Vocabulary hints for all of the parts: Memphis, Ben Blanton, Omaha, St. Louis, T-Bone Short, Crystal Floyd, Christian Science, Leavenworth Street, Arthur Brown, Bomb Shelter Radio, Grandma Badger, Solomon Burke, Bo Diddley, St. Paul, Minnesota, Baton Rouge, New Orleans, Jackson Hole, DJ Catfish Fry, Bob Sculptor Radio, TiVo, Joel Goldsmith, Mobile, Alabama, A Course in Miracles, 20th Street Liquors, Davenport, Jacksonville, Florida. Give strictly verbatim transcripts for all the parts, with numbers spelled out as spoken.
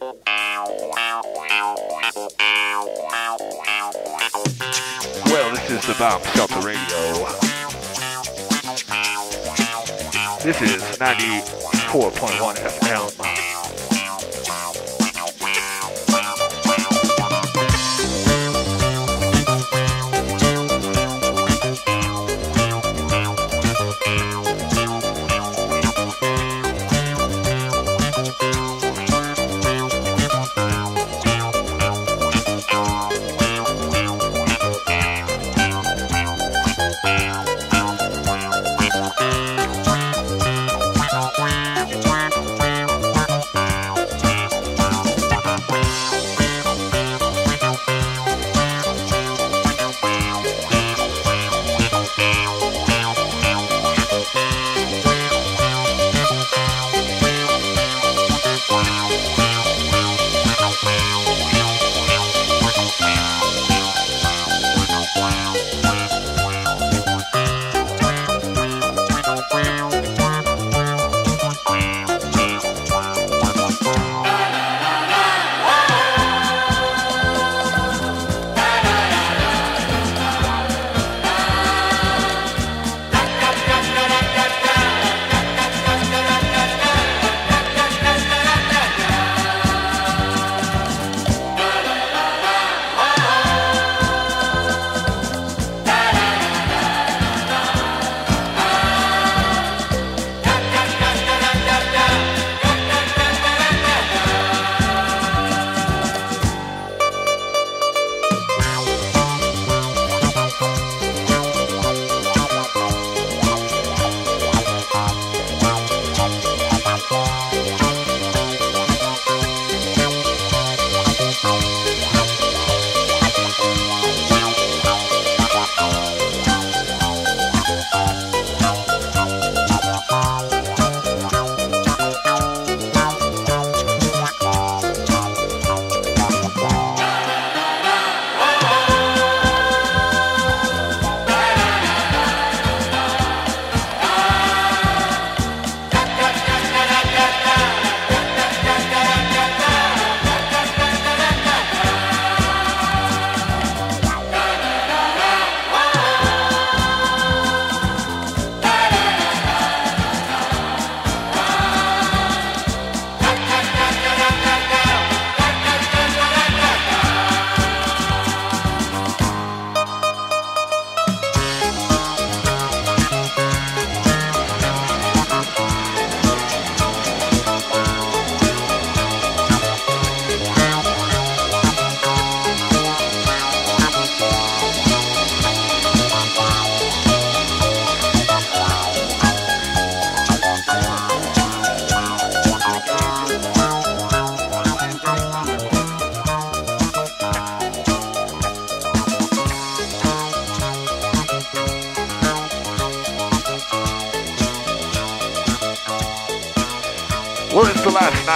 Well, this is the Bob Sculptor Radio. This is ninety-four point one F M.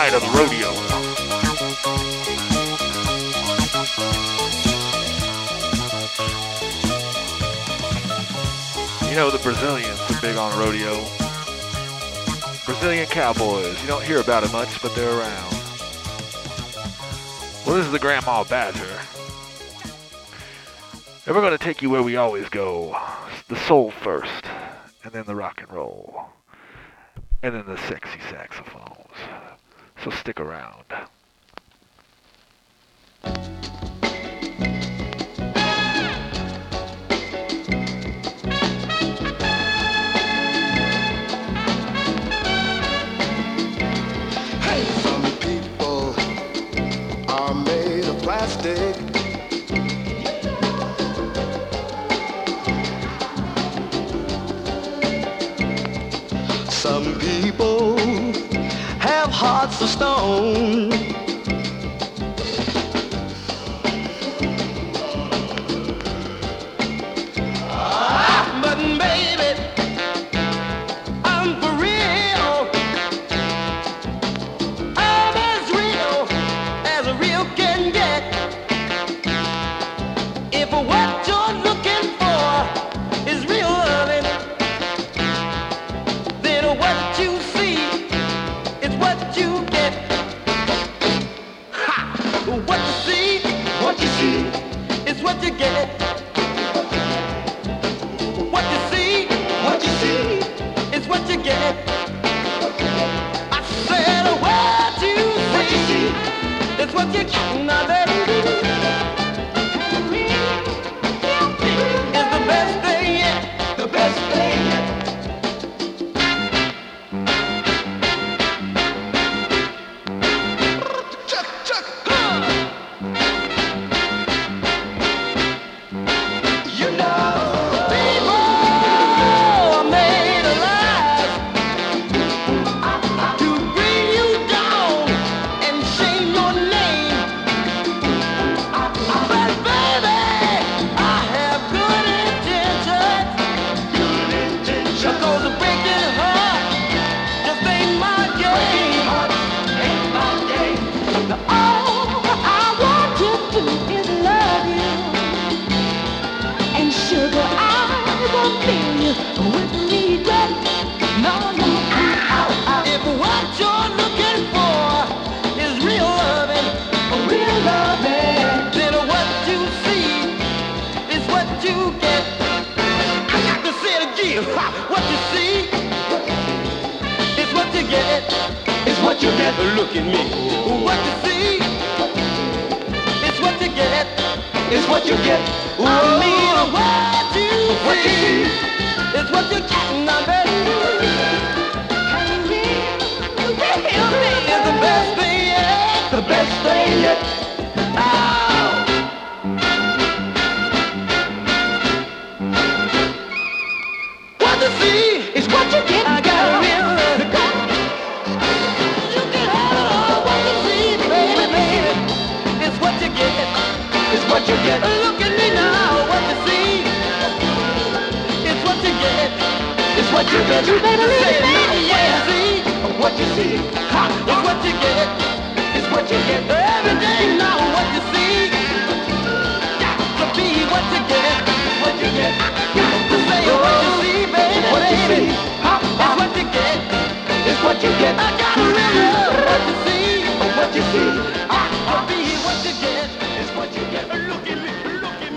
Of the rodeo. You know, the Brazilians are big on rodeo. Brazilian cowboys. You don't hear about it much, but they're around. Well, this is the Grandma Badger. And we're going to take you where we always go. The soul first, and then the rock and roll, and then the sexy saxophone. So stick around. Hey, some people are made of plastic. Some people have hearts of stone. Ah, but baby, I'm for real. I'm as real as a real can get. If what you're looking for is real loving, then what you see, what you get. what you get. Look at me. What you see is what you get. It's what you get. Ooh. I mean, what you what see is what you get, my baby. Can you hear me? It's the best thing yet. The best thing yet. Ah. It's what you get. I got a real look. You can have it all. What you see, baby, baby. It's what you get. It's what you get. Look at me now. What you see. It's what you get. It's what you get. You better say it. What you see. Ha. It's what you get. It's what you get. Every day now. What you see. Got to be what you get. What you get. Got to say what you see. What you see, huh? It's what you get. It's what you get. I got a riddle. What you see, what you see, I'll be what you get. It's what you get. Look at me, look at me, look at me.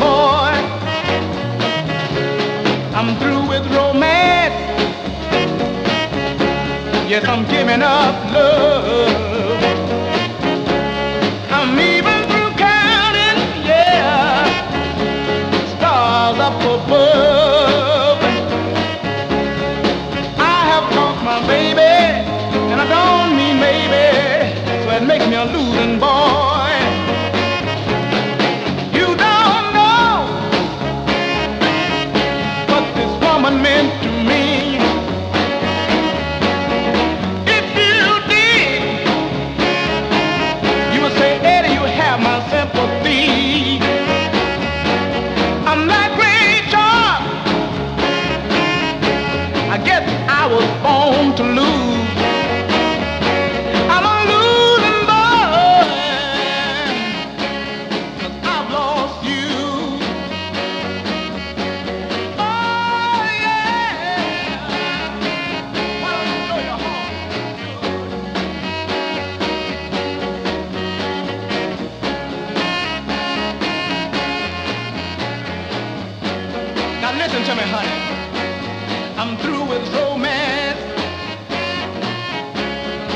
Boy I'm through with romance. Yes, I'm giving up love. I'm even through counting, yeah, stars up above. I have lost my baby, and I don't mean maybe, so it makes me a losing boy.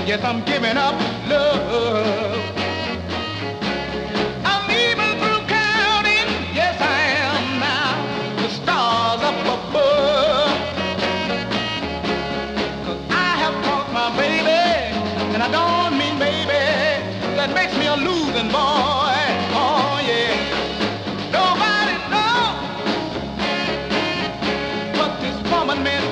Yes, I'm giving up love. I'm even through counting. Yes, I am now. The stars up above. 'Cause I have caught my baby, and I don't mean baby. That makes me a losing boy. Oh yeah. Nobody knows what this woman meant.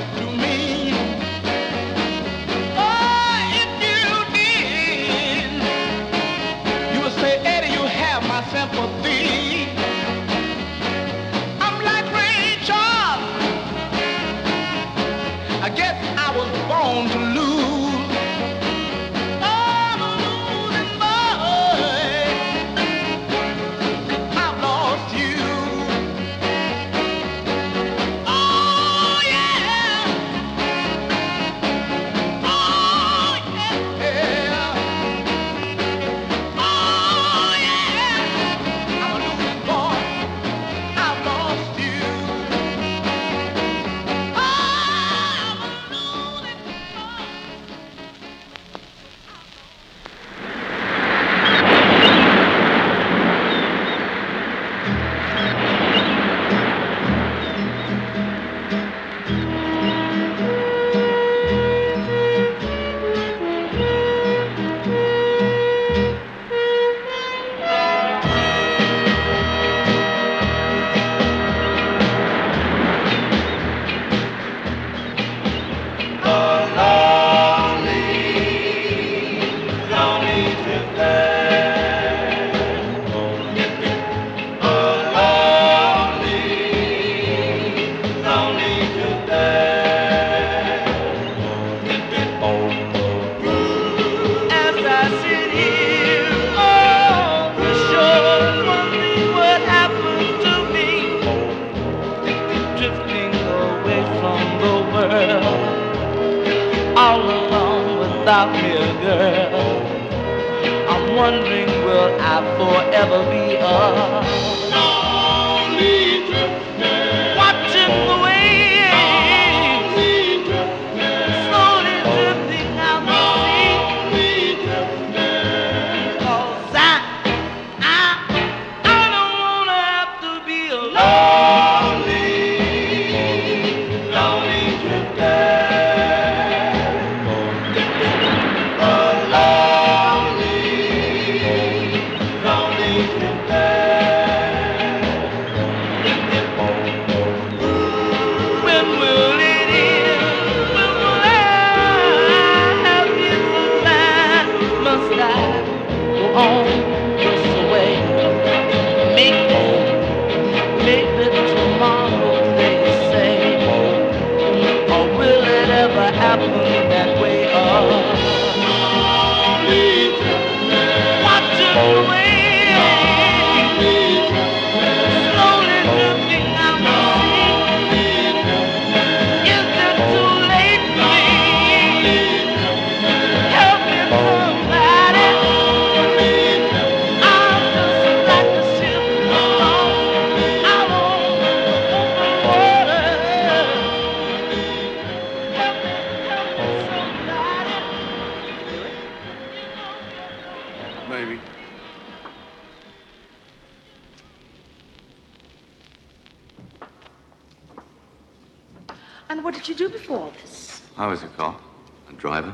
And what did you do before all this? I was a cop, a driver.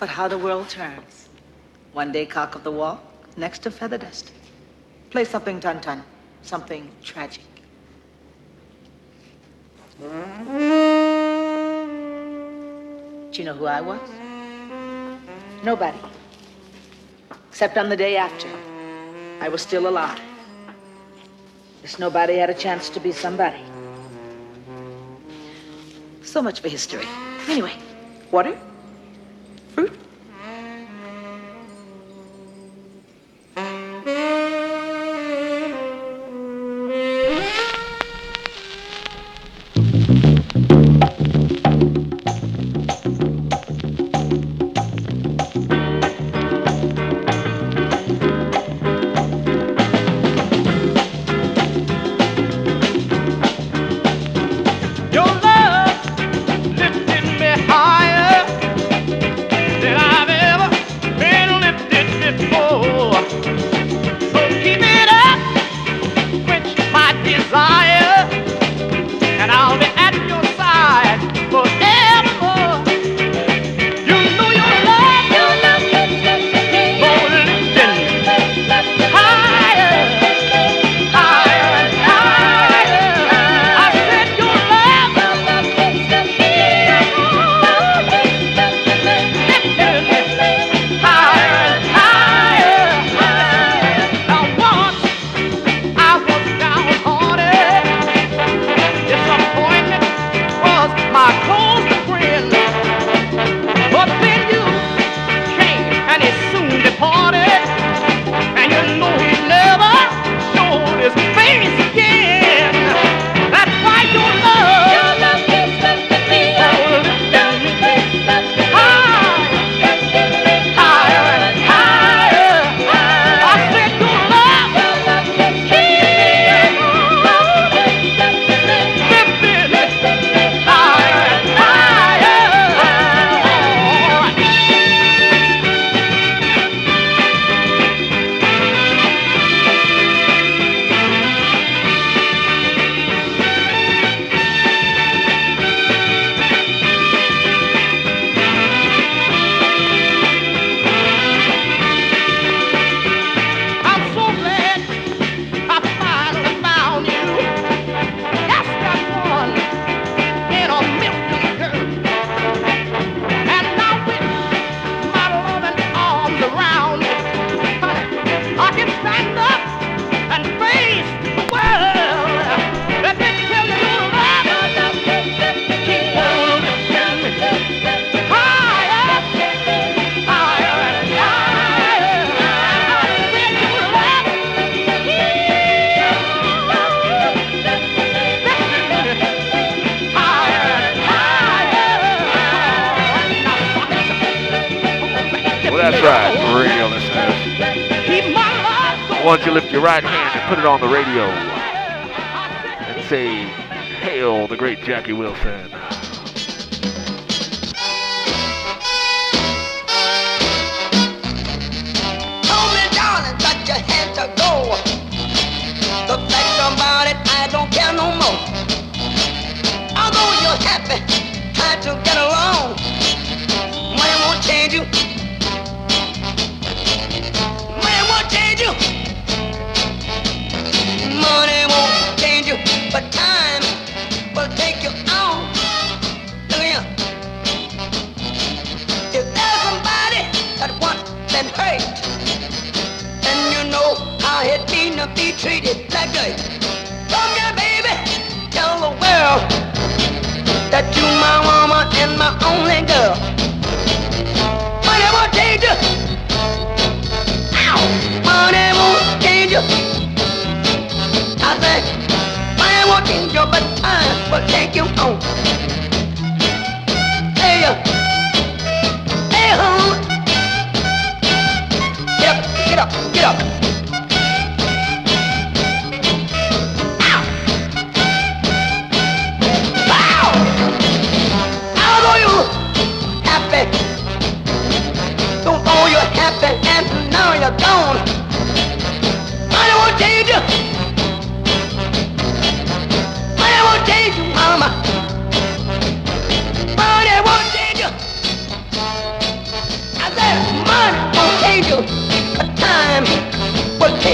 But how the world turns. One day cock of the walk, next to feather dust. Play something tun-tun, something tragic. Do you know who I was? Nobody. Except on the day after, I was still alive. This nobody had a chance to be somebody. So much for history. Anyway, water? Fruit?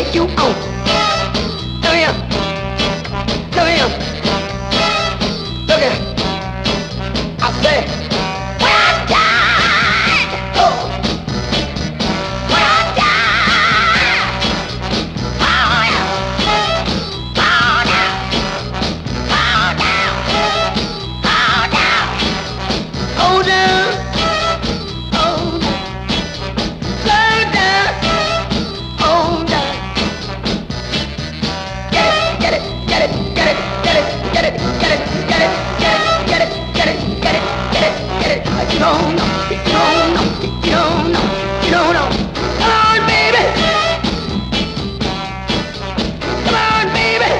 take you out. Come here. Come here. Look at it. I say, we're done. Oh. We're done. Fall down. Fall down. Fall down. Fall down. Oh, down. Oh, down. Down. Oh, down. Get it. Get it. Get it. Get it. Get it. Get it. Get it. Get it. Get it. Get it. Get it. Get it, get it, you don't know, you don't know, you don't know, you don't know. Come on, baby. Come on, baby.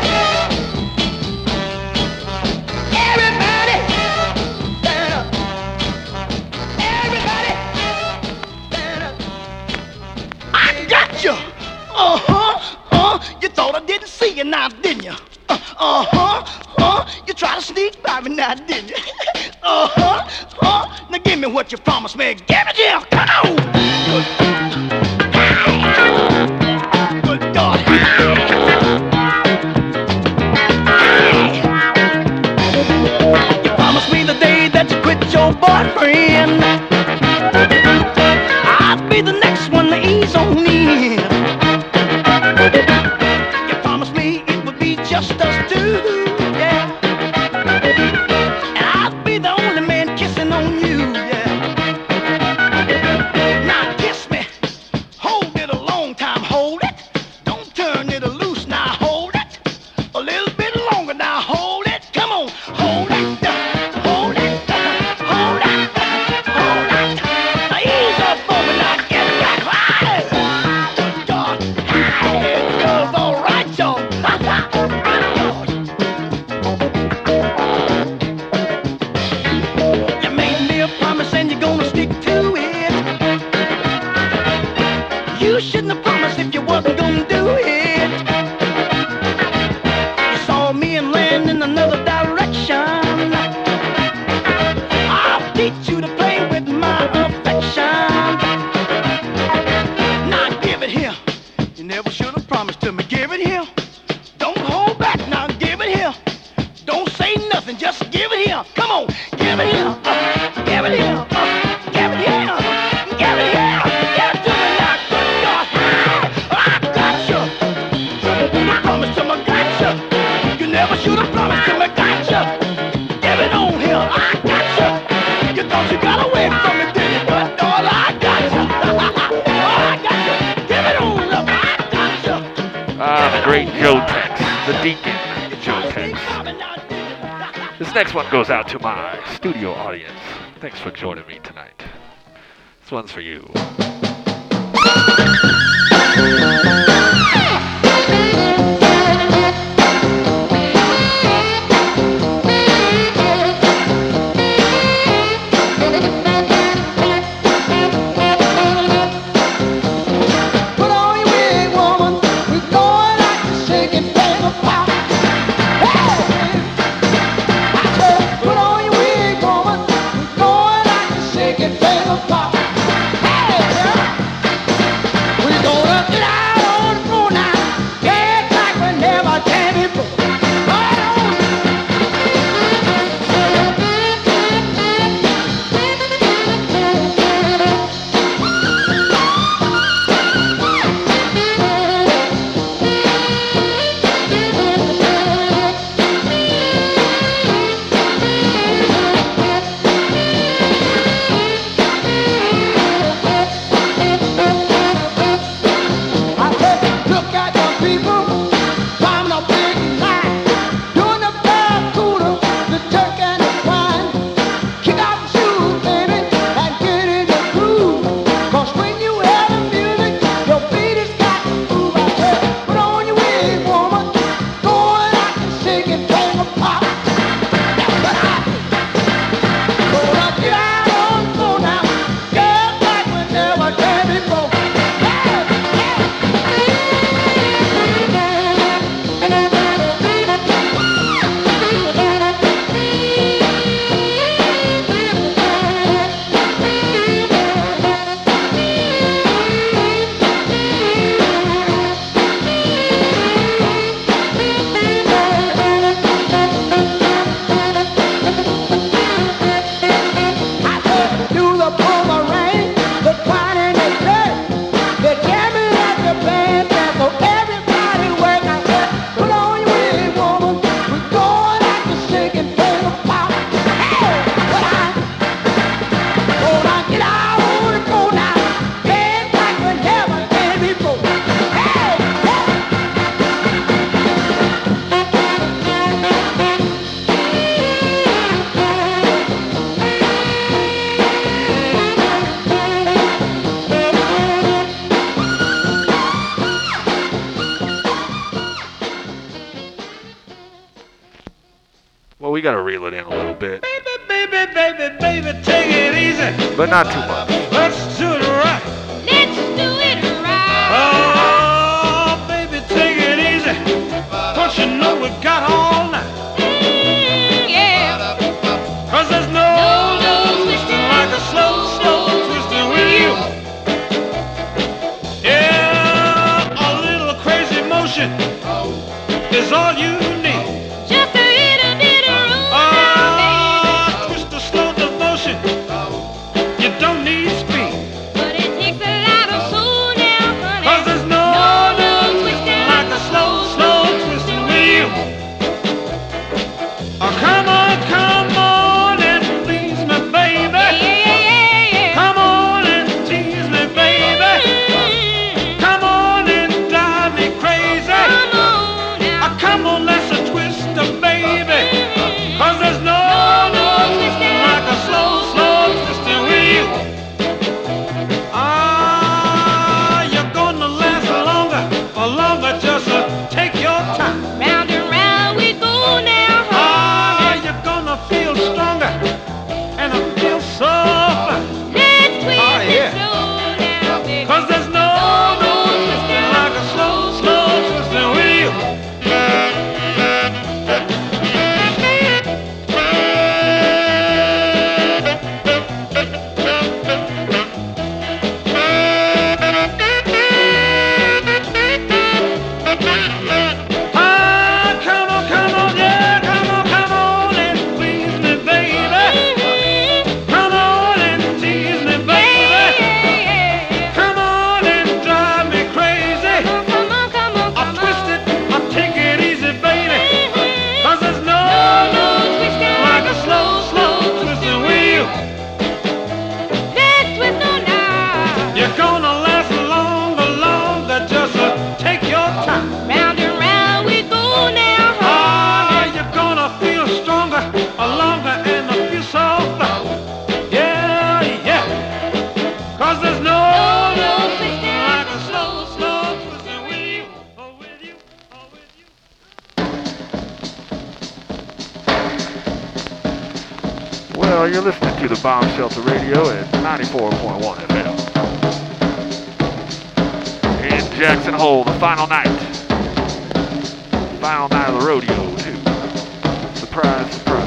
Everybody, stand up. Everybody, stand up. I got you. Uh-huh, uh, you thought I didn't see you now, didn't you? Uh, uh-huh, uh, you tried to sneak by me now, didn't you? Uh-huh, uh, now give me what you promised me. Give it here, come on! Good God. You promised me the day that you quit your boyfriend, I'd be the next one to ease on in. You promised me it would be just us two. Goes out to my studio audience. Thanks for joining me tonight. This one's for you. gotta reel it in a little bit. Baby, baby, baby, baby, take it easy. But not too much. Let's do it right. Let's do it right. Oh, baby, take it easy. Don't you know we got all night? Mm, yeah. Cause there's no, no, no twisting like a slow, slow twisting with you. Yeah, a little crazy motion is all you need. You're listening to the Bomb Shelter Radio at ninety-four point one F M. In Jackson Hole, the final night. Final night of the rodeo, too. Surprise, surprise.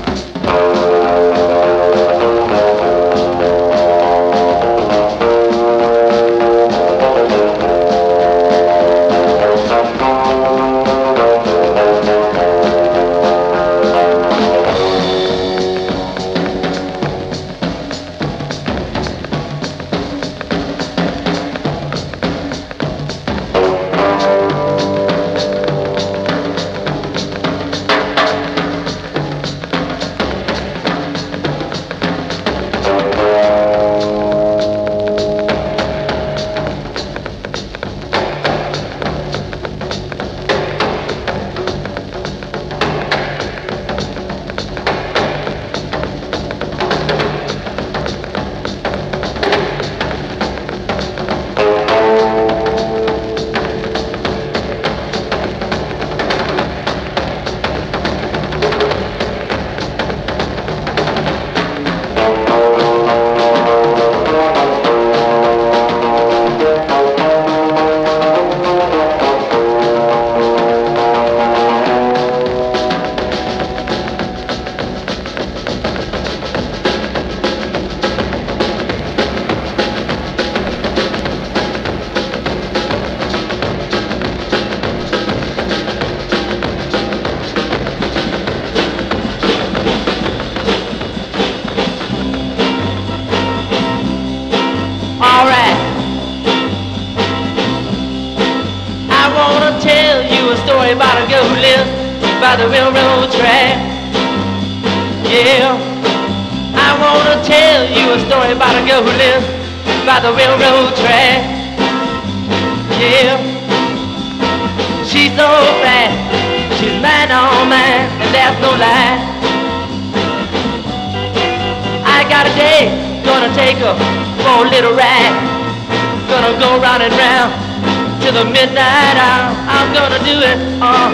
Midnight hour, I'm gonna do it all,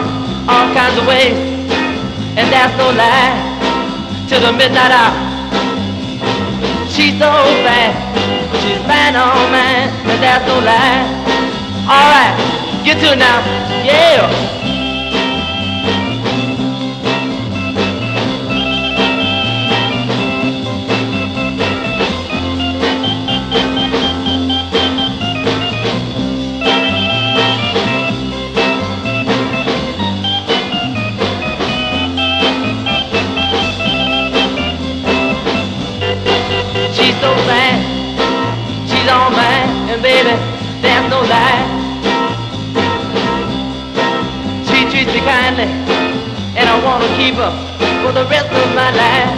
all kinds of ways, and that's no lie. to the midnight hour. She's so fast, she's man on man, and that's no lie. All right, get to it now, yeah. And I want to keep her for the rest of my life.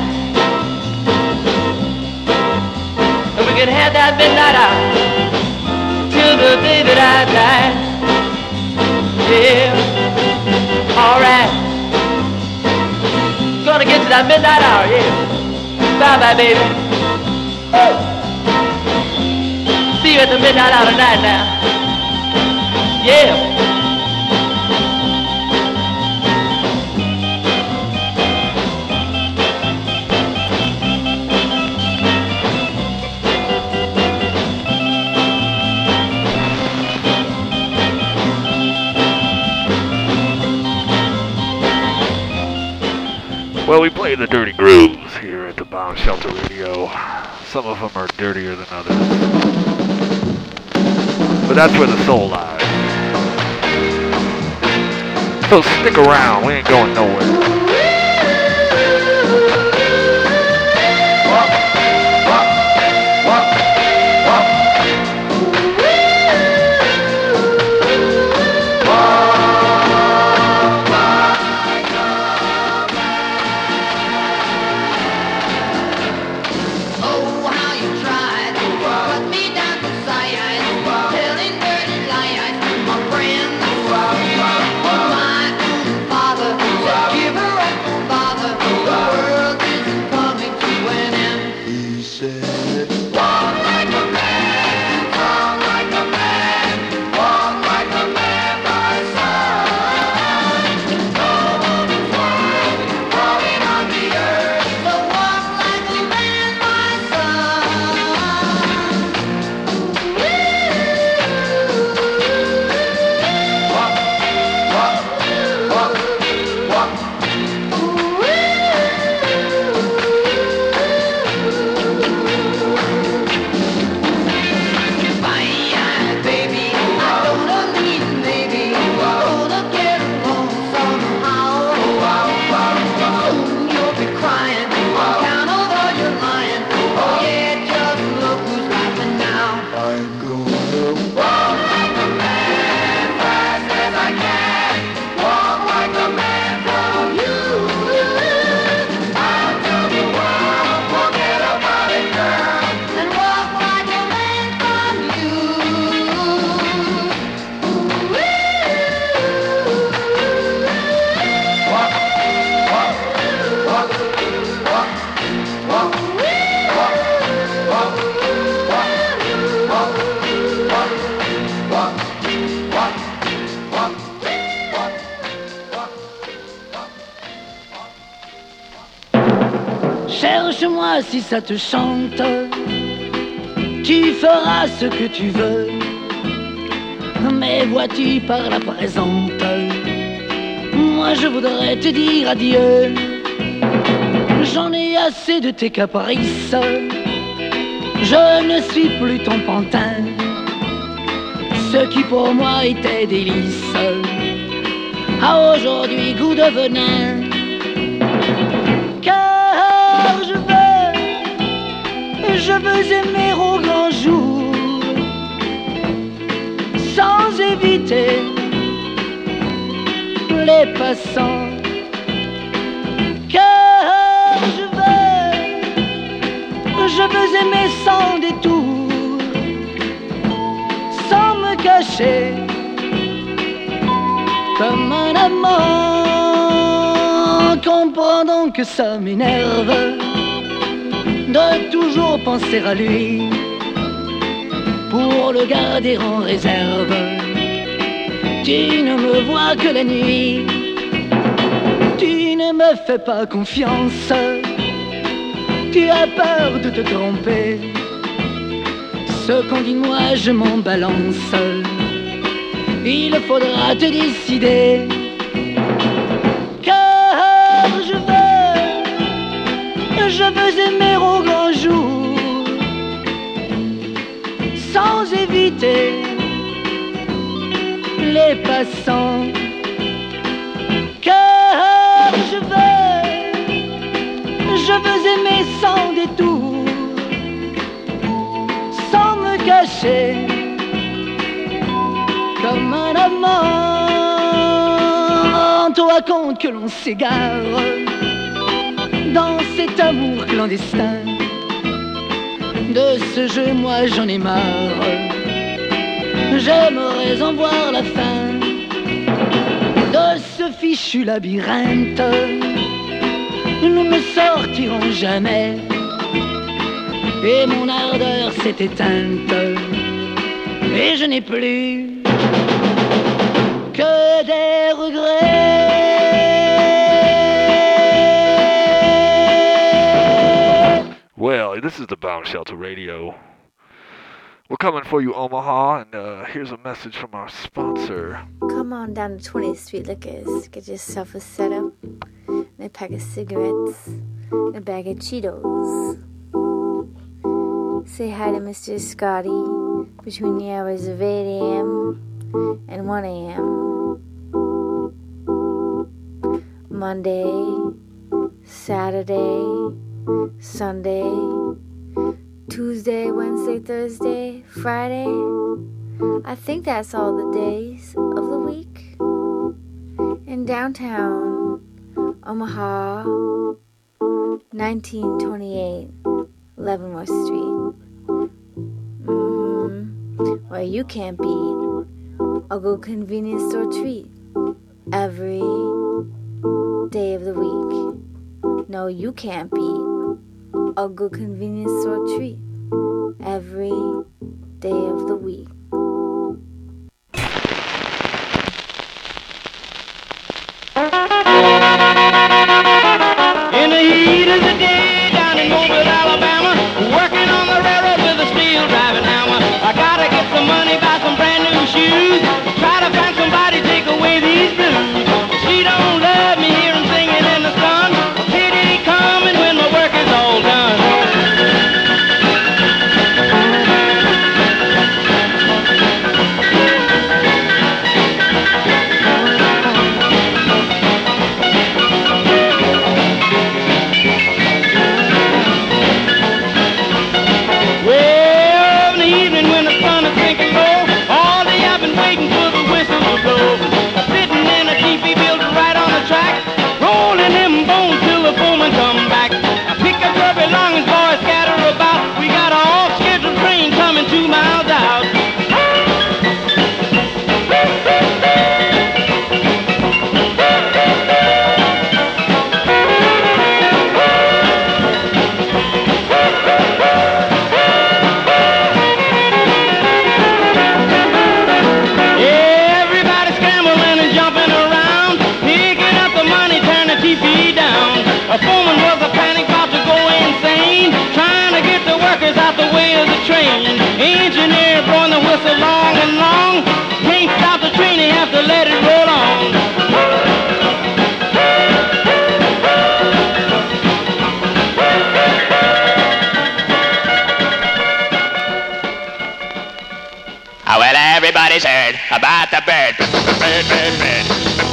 And we can have that midnight hour till the day that I die. Yeah, alright. Gonna get to that midnight hour, yeah. Bye-bye, baby. Oh. See you at the midnight hour tonight now. Yeah. Well, we play the dirty grooves here at the Bomb Shelter Radio. Some of them are dirtier than others. But that's where the soul lies. So stick around. We ain't going nowhere. Cherche-moi si ça te chante, tu feras ce que tu veux, mais vois-tu par la présente, moi je voudrais te dire adieu. J'en ai assez de tes caprices, je ne suis plus ton pantin, ce qui pour moi était délice, a aujourd'hui goût de venin. Je veux aimer au grand jour, sans éviter les passants. Car je veux, je veux aimer sans détour, sans me cacher, comme un amant. Comprends donc que ça m'énerve de toujours penser à lui, pour le garder en réserve. Tu ne me vois que la nuit, tu ne me fais pas confiance, tu as peur de te tromper. Ce qu'on dit moi je m'en balance. Il faudra te décider. Car je veux, je veux aimer au grand jour, sans éviter les passants. Car je veux, je veux aimer sans détour, sans me cacher, comme un amant. Toi compte que l'on s'égare dans cet amour clandestin. De ce jeu, moi j'en ai marre, j'aimerais en voir la fin. De ce fichu labyrinthe, nous ne sortirons jamais. Et mon ardeur s'est éteinte, et je n'ai plus que des regrets. Well, this is the Bomb Shelter Radio. We're coming for you, Omaha, and uh, here's a message from our sponsor. Come on down to twentieth Street Liquors. Get yourself a setup, and a pack of cigarettes, and a bag of Cheetos. Say hi to Mister Scotty between the hours of eight a.m. and one a.m. Monday, Saturday, Sunday, Tuesday, Wednesday, Thursday, Friday. I think that's all the days of the week. In downtown Omaha, nineteen twenty-eight Leavenworth Street. Mm, well, you can't beat a good convenience store treat every day of the week. No, you can't beat a good convenience store treat every day of the week. In the heat of the day down in Mobile, Alabama, working on the railroad with a steel driving hammer. I gotta get some money, buy some brand new shoes, try to find somebody, take away these blues. She don't love me here and singing in the sun. Pity coming when my work is all done. Well, in the evening when the sun is sinking low, all day I've been waiting for the whistle to blow. Heard about the bird. Bird, bird, bird.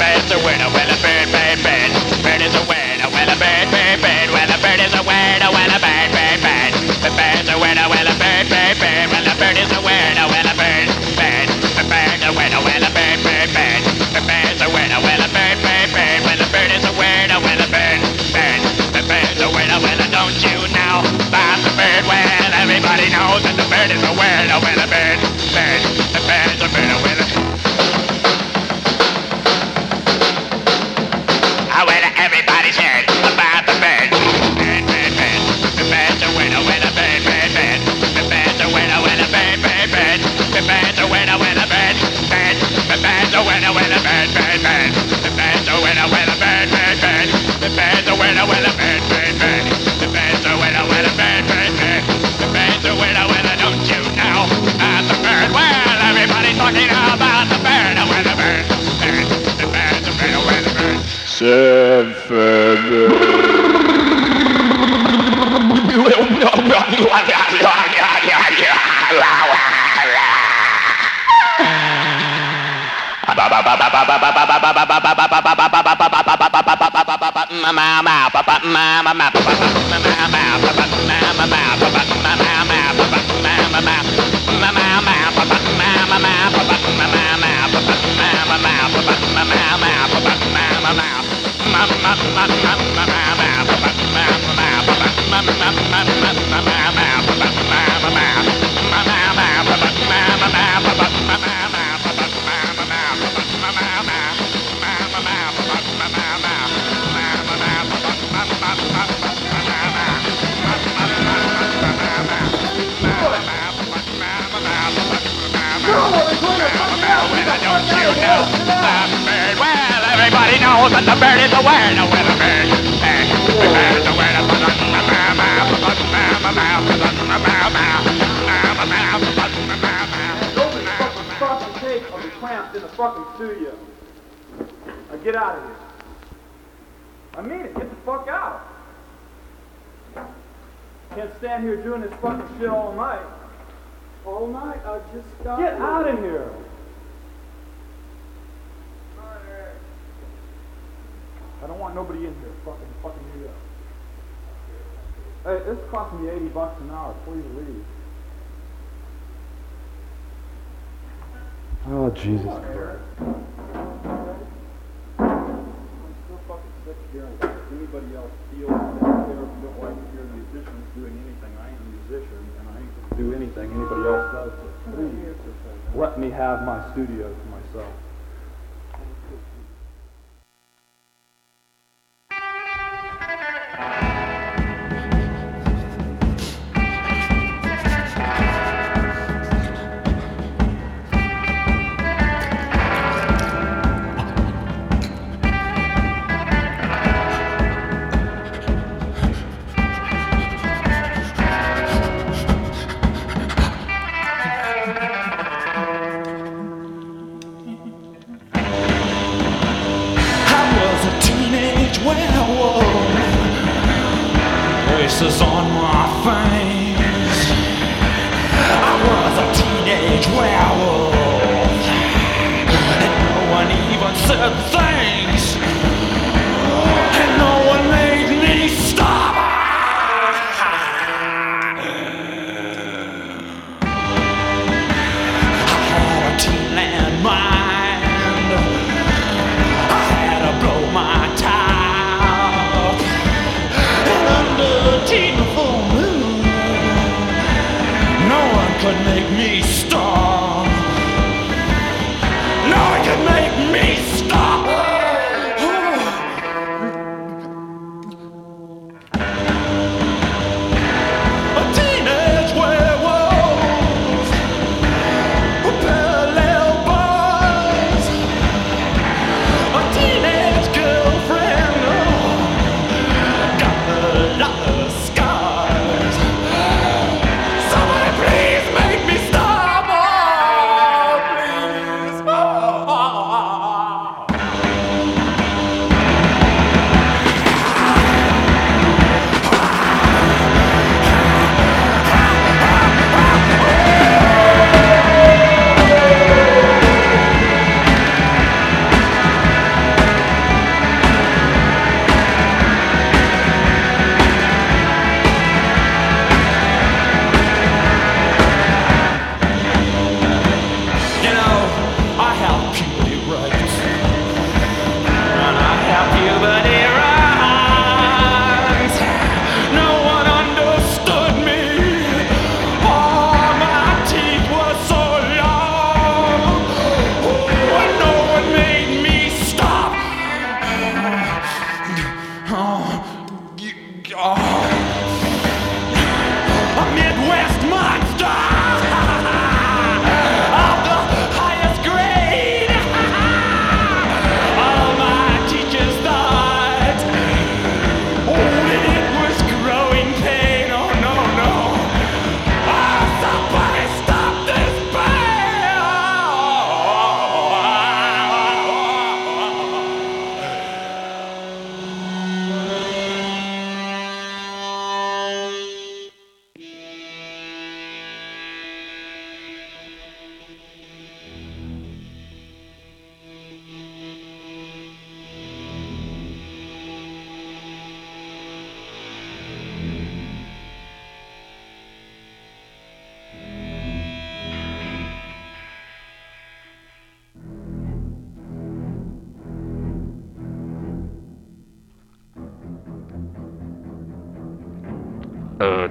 Bird's a word. Oh, well, a bird, bird, bird. Bird is a word. Oh, well, a bird, bird, bird. Well, a bird is a word. Oh, well, a bird, bird, bird. The bird's a word. Oh, well, a bird, bird, bird. Well, a bird is a word. Oh, well, a bird, bird. The bird's a word. Oh, well, a bird, bird, bird. The bird's a word. Oh, well, a bird, bird, bird. Well, a bird is a word. Oh, well, a bird, bird. The bird's a word. Oh, well, don't you now about the bird? Well, everybody knows that the bird is a word. Oh, well, a bird, bird. The band's a winner, well, a band, band, band. The band's a winner, well, a Jesus Christ. I'm so fucking sick hearing anybody else feel that they don't like to hear musicians doing anything. I am a musician and I ain't gonna do anything anybody else does. So please let me have my studio to myself.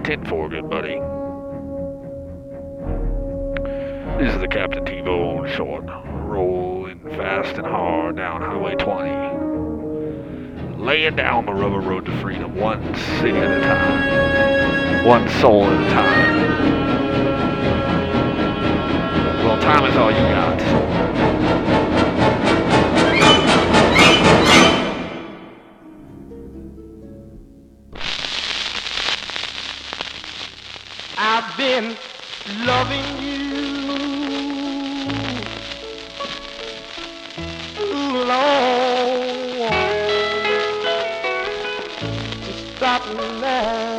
got tent for, good buddy? This is the Captain TiVo on short, rolling fast and hard down Highway twenty, laying down the rubber road to freedom, one city at a time, one soul at a time. Well, time is all you got. I've been loving you long to stop now.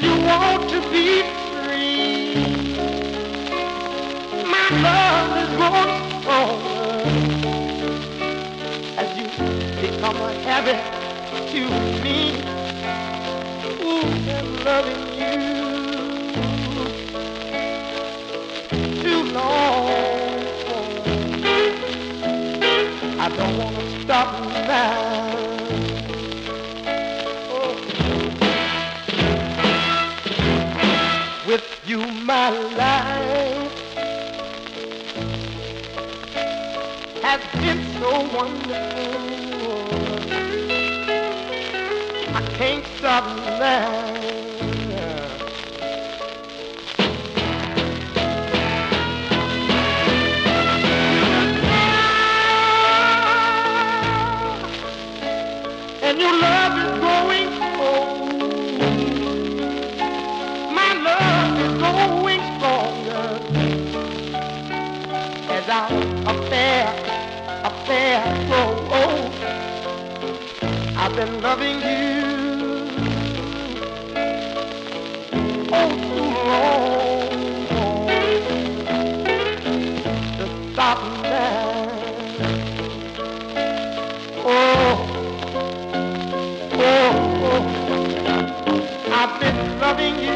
You were there, and you want to be free. My love. As you become a habit to me, ooh, I'm loving you too long. I don't want to stop now. Oh. With you, my life has been so wonderful. I can't stop now. And your love is going cold. My love is going stronger as our affair. Affair so old. I've been loving you oh too long to stop now. Oh, oh, oh. I've been loving you.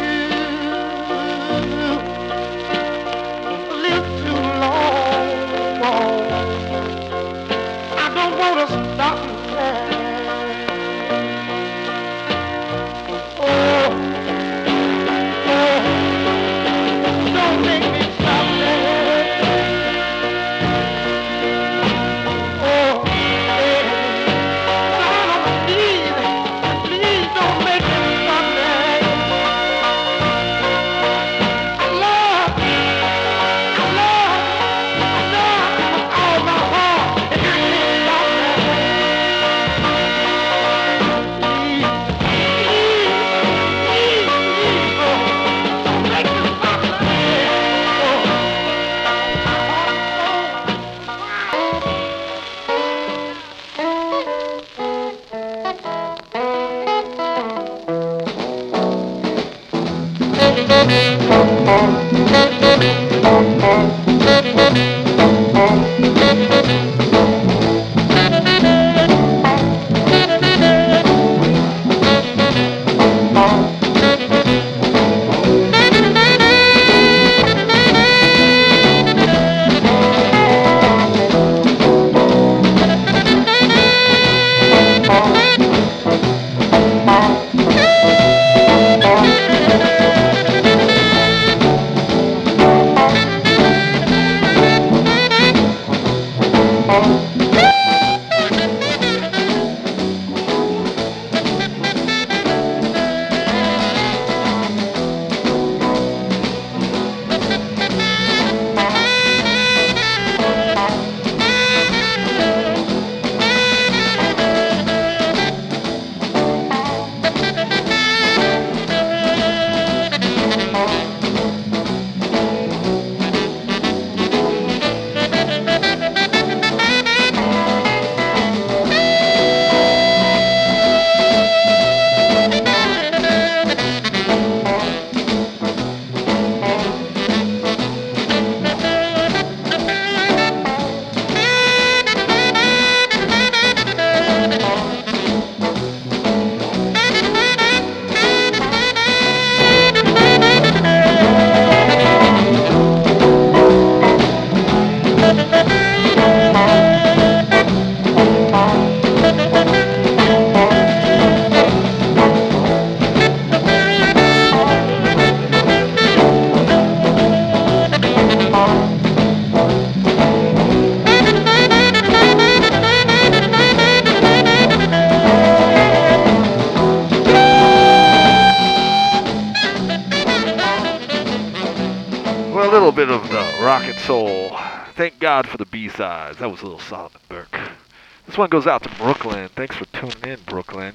little bit of the rock and soul. Thank God for the B-sides. That was a little Solomon Burke. This one goes out to Brooklyn. Thanks for tuning in, Brooklyn.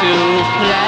to play.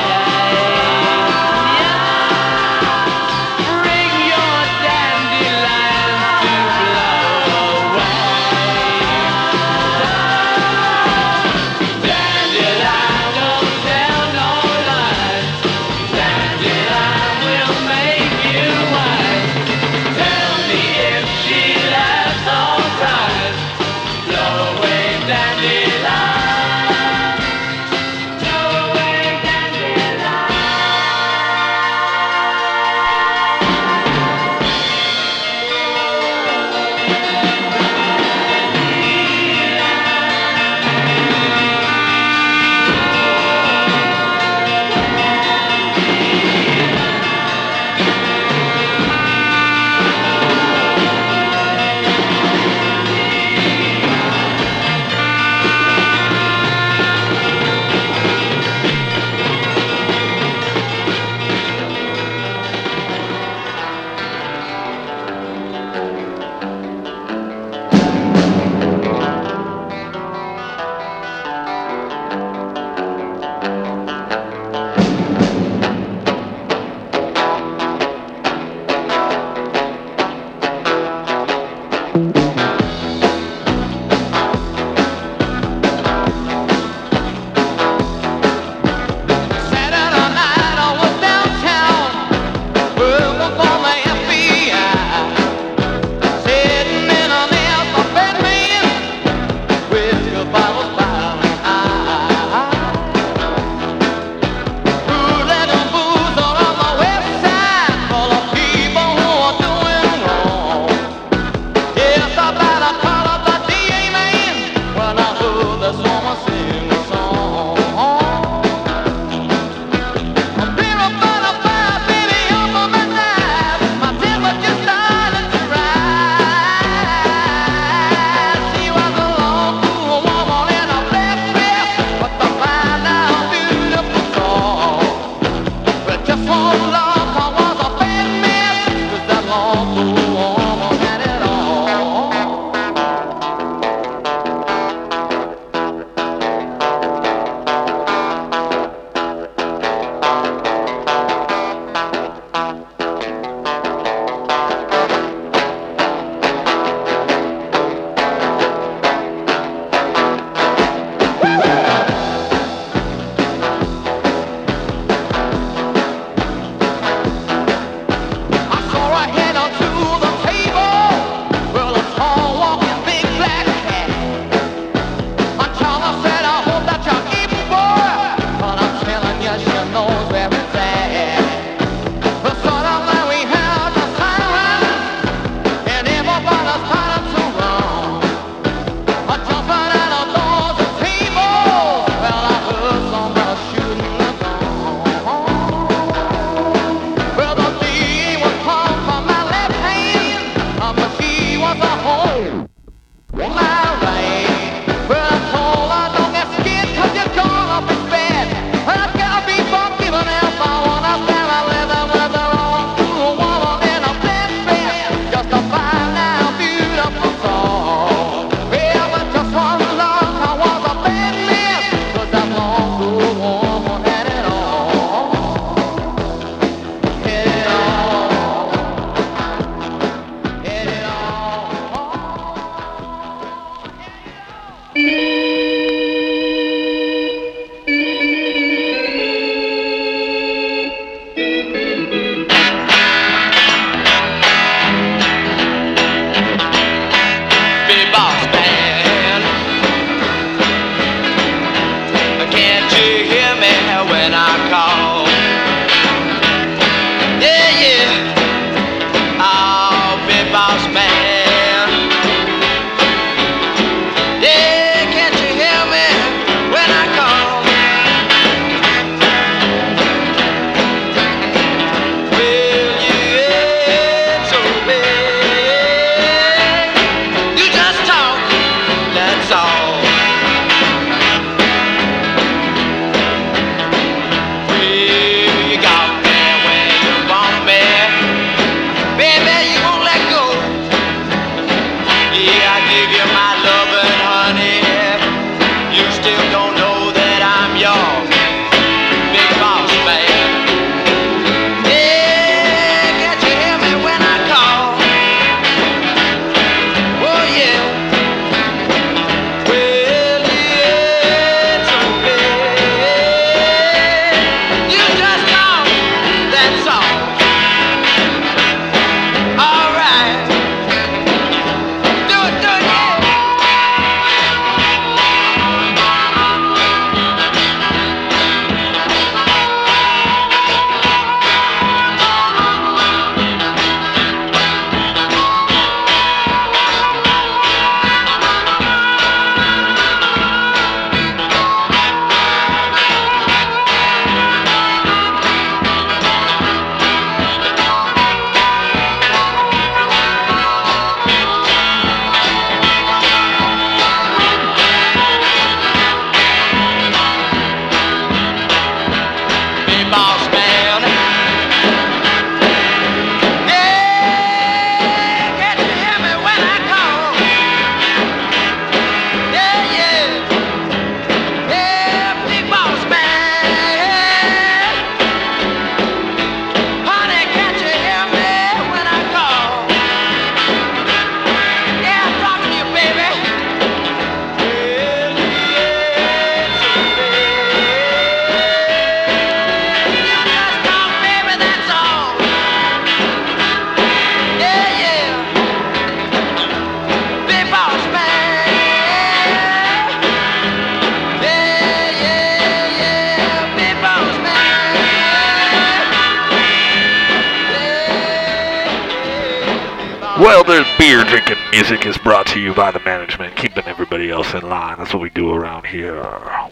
Well, there's beer drinking music is brought to you by the management, keeping everybody else in line. That's what we do around here.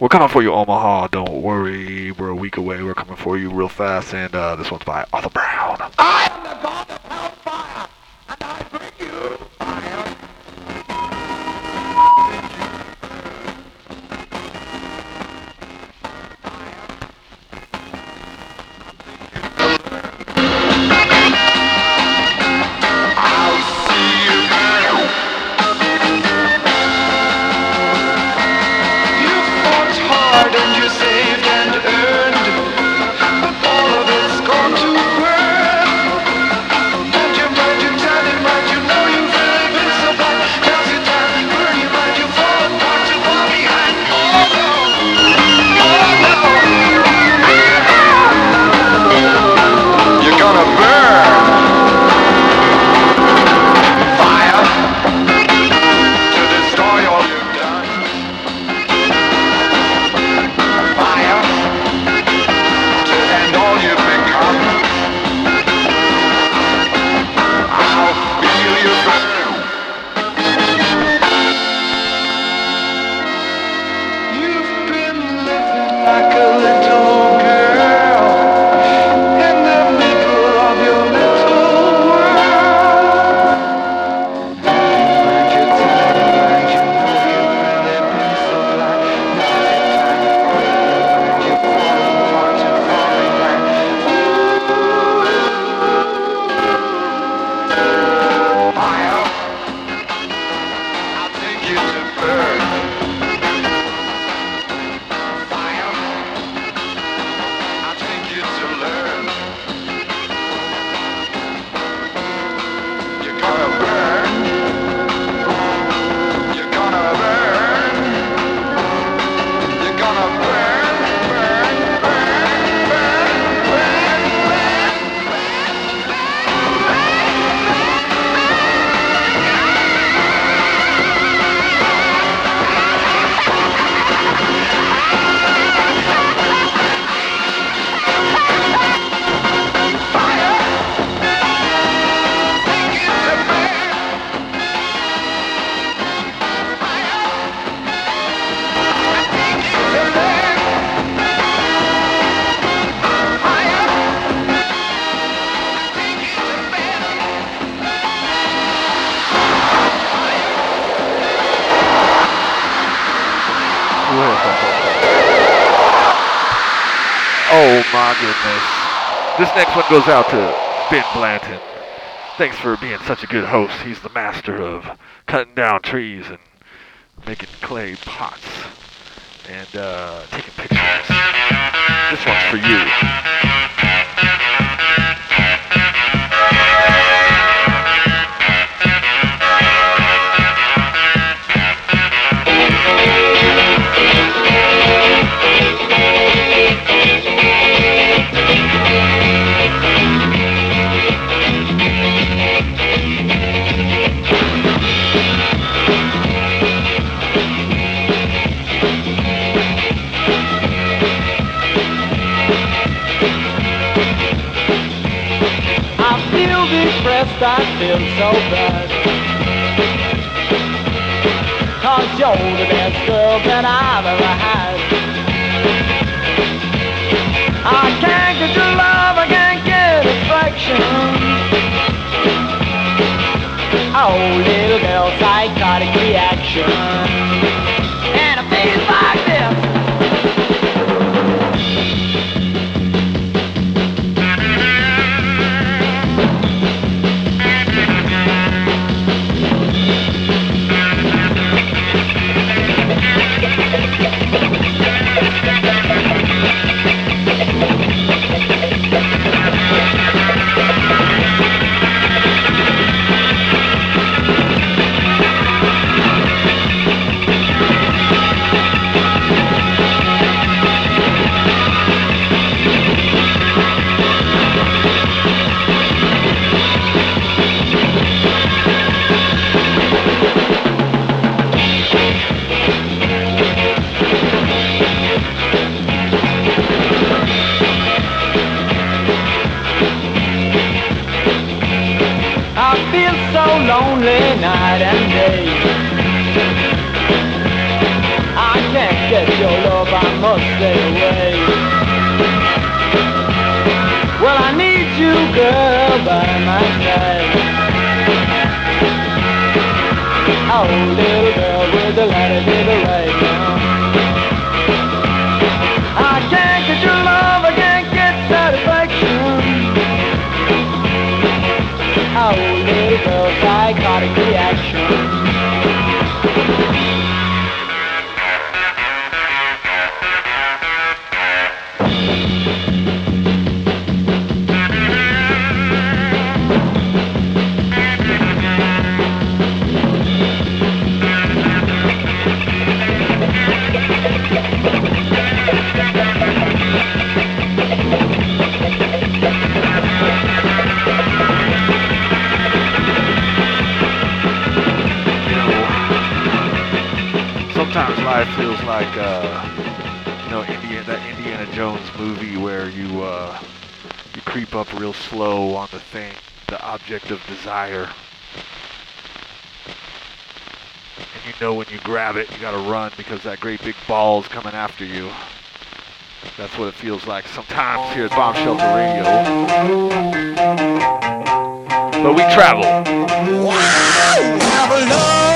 We're coming for you, Omaha. Don't worry. We're a week away. We're coming for you real fast. And uh, this one's by Arthur Brown. I am the God of Hellfire, and I bring you fire. Next one goes out to Ben Blanton. Thanks for being such a good host. He's the master of cutting down trees and making clay pots and uh, taking pictures. This one's for you. I feel so bad, 'cause you're the best girl that I've ever had. I can't get your love, I can't get affection. Oh, little girl, psychotic reaction. And I feel like this. Yeah. night and day. I can't get your love, I must stay away. Well, I need you, girl, by my side. Oh, little girl with the light and the right now. I can't get your love, I can't get satisfaction. Oh, little girl, psychotic reaction. It feels like uh, you know Indiana, that Indiana Jones movie where you uh, you creep up real slow on the thing, the object of desire, and you know when you grab it, you gotta run because that great big ball's coming after you. That's what it feels like sometimes here at Bomb Shelter Radio. But we travel. Have a love.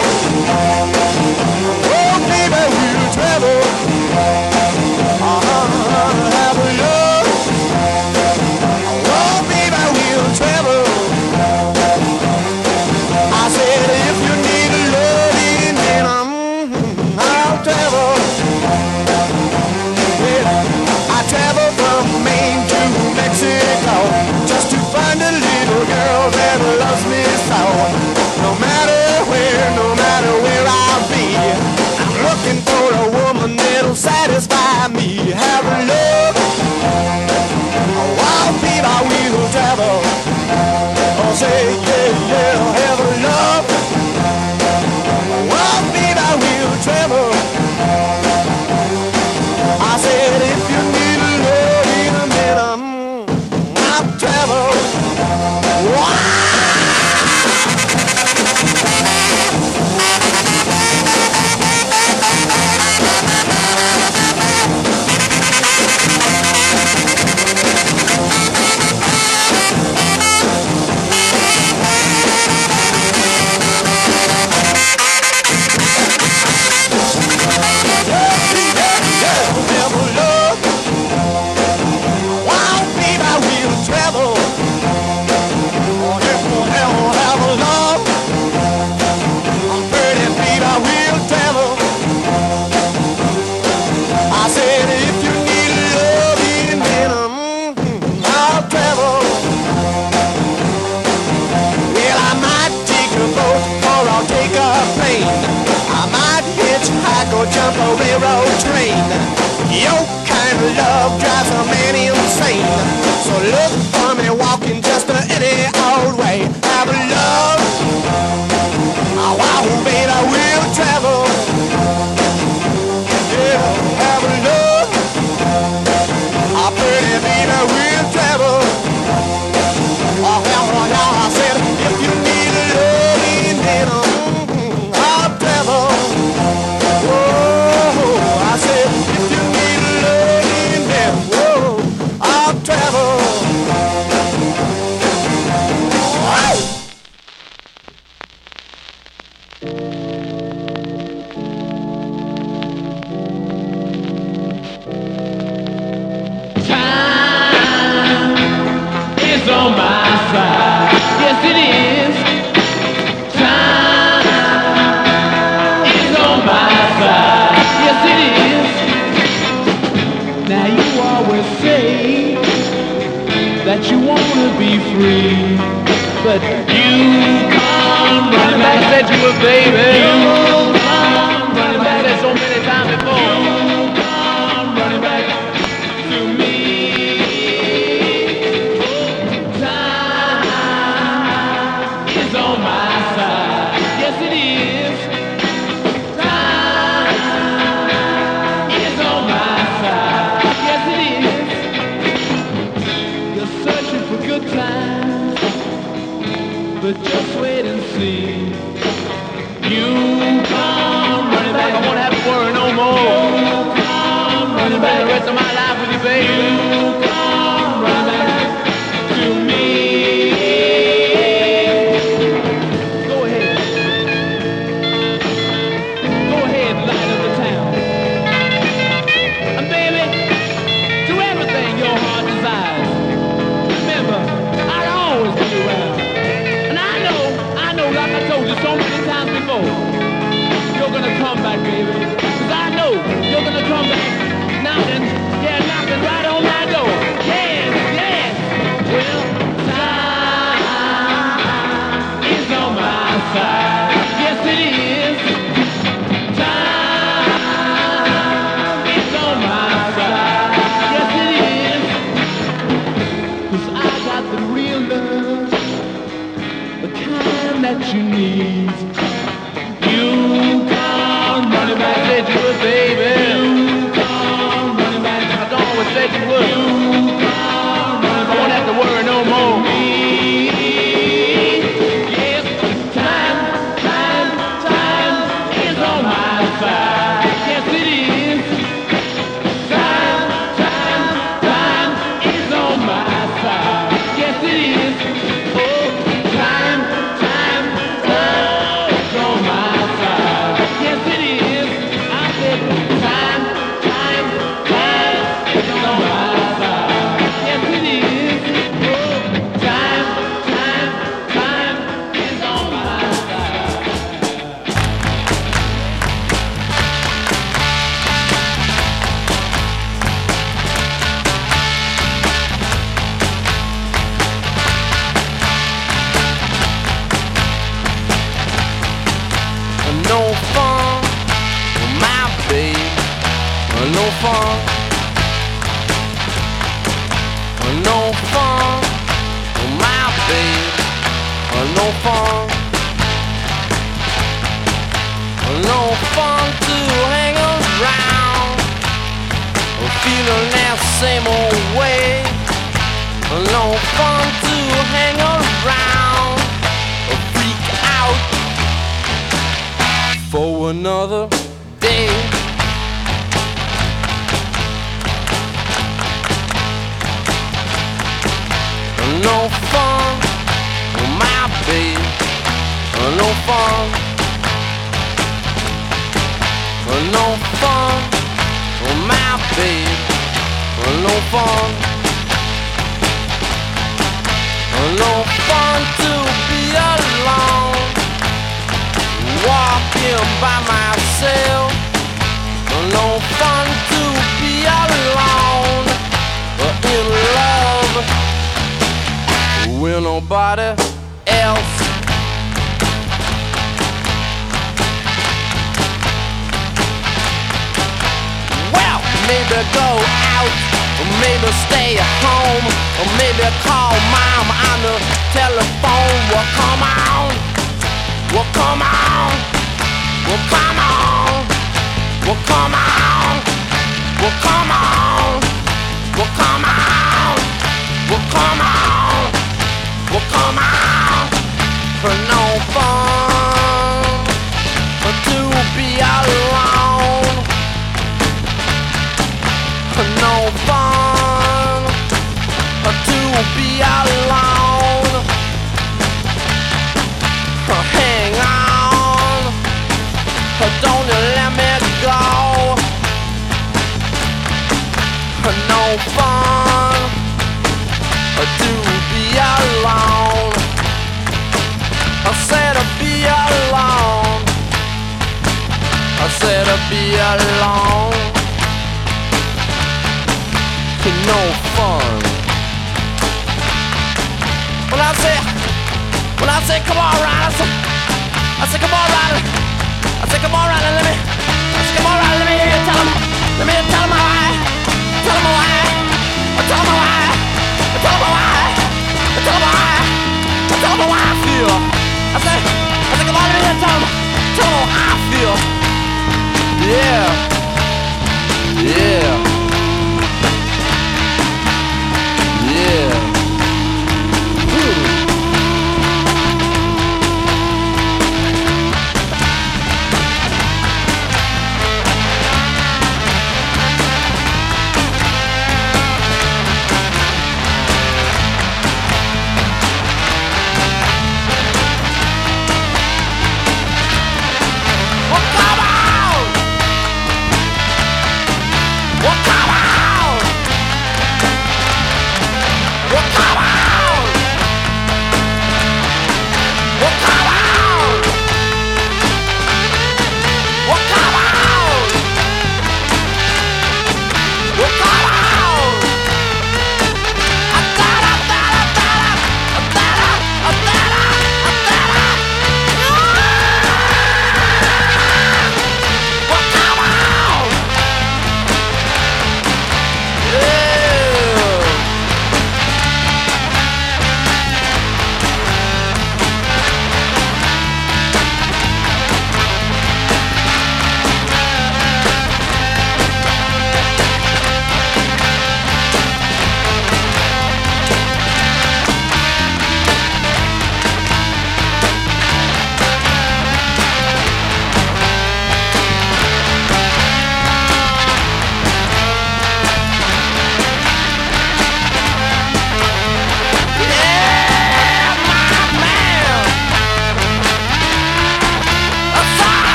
But just wait and see.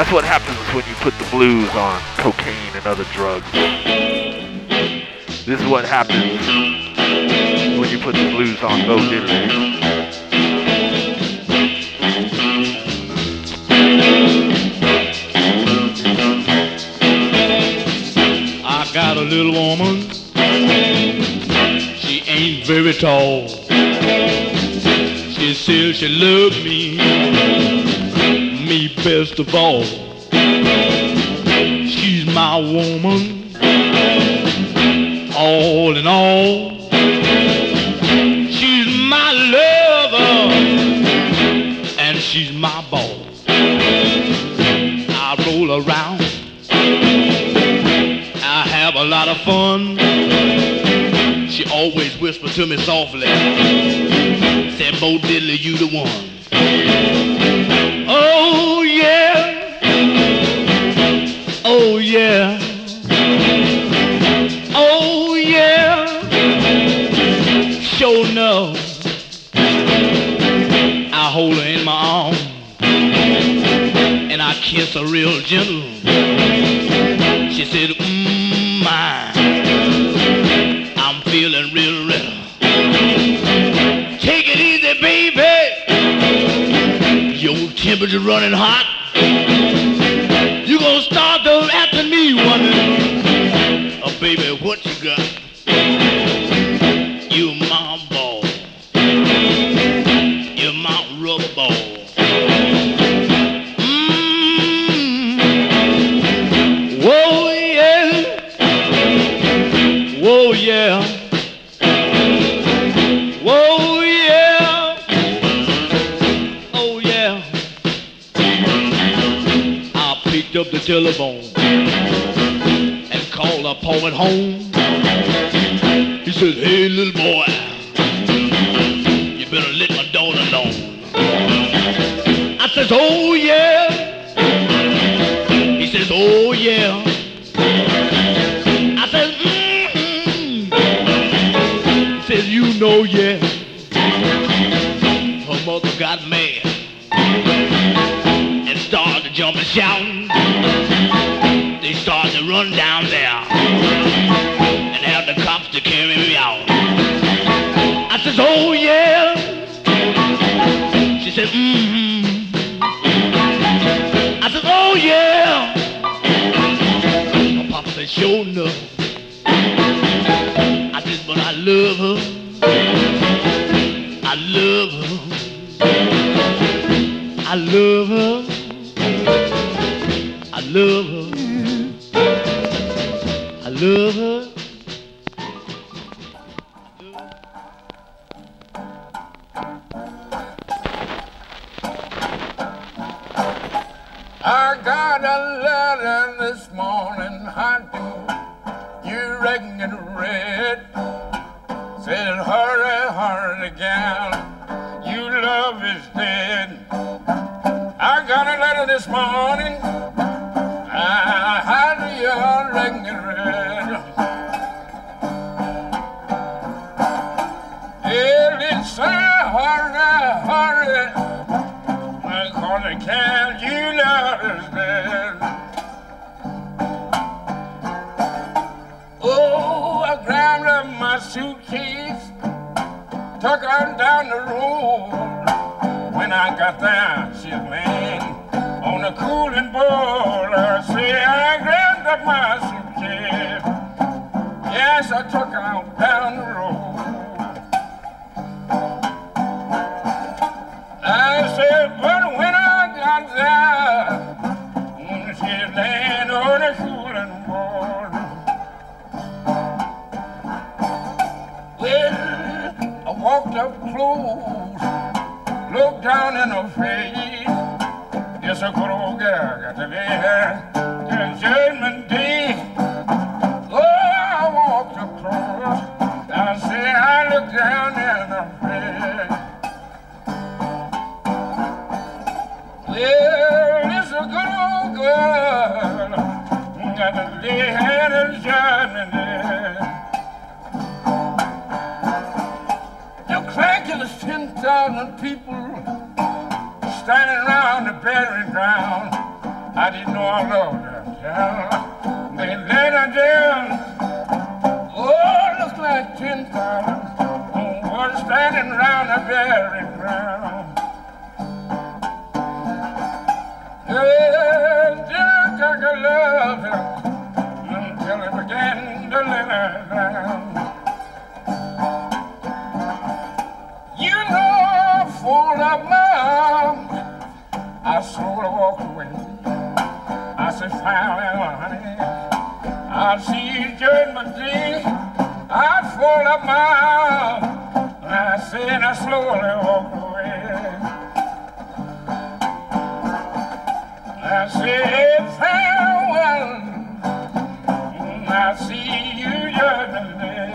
That's what happens when you put the blues on cocaine and other drugs. This is what happens when you put the blues on Bo Diddley. I got a little woman. She ain't very tall. She says she loves me. Me best of all. She's my woman, all in all. She's my lover, and she's my boss. I roll around, I have a lot of fun. She always whispers to me softly, said, Bo Diddley, you the one. Oh yeah, oh yeah, oh yeah, sure enough. I hold her in my arms and I kiss her real gentle. She said, mmm, my, I'm feeling real real. Take it easy, baby. Your temperature running hot. You gonna start to after me wondering, oh baby, what you got? You my ball, you my rubber ball. Mmm. Whoa yeah, whoa yeah. Up the telephone and called up home at home. He says, hey little boy, you better let my daughter alone. I says, oh yeah. He says, oh yeah. I says, mm-hmm. He says, you know, yeah. Her mother got mad and started to jump and shout. They started to run down there and have the cops to carry me out. I says, oh yeah. She said, mm-hmm. I says, oh yeah. My papa said, sure enough. I says, but I love her. I love her. I love her. I love her. I love her. I got a letter this morning, I do. You reckon it read? Said, hurry, hurry, gal. Your love is dead. I got a letter this morning. Suitcase, took her down the road. When I got there, she laying on a cooling bowl. I say, I grabbed up my suitcase. Yes, I took her out down the road. I said, but when I got there, she laying on a cooling bowl. I walked up close, looked down in her face. Yes, a good old girl got to be here till judgment day. Oh, I walked up close, I said I looked down in her face. Well, it's a good old girl got to be here till judgment day. Ten thousand people standing around the burying ground. I didn't know I loved her. Then laid her down. Oh, looks like ten thousand. Oh, was standing round the buried ground. Yeah, just like I loved her until it began to let her down. You know I folded up my arms. I slowly walked away. I said, farewell, honey, I'll see you during my day. I'd fold up my arms, and I said, I slowly walked away. I said, farewell, and I'll see you during my day.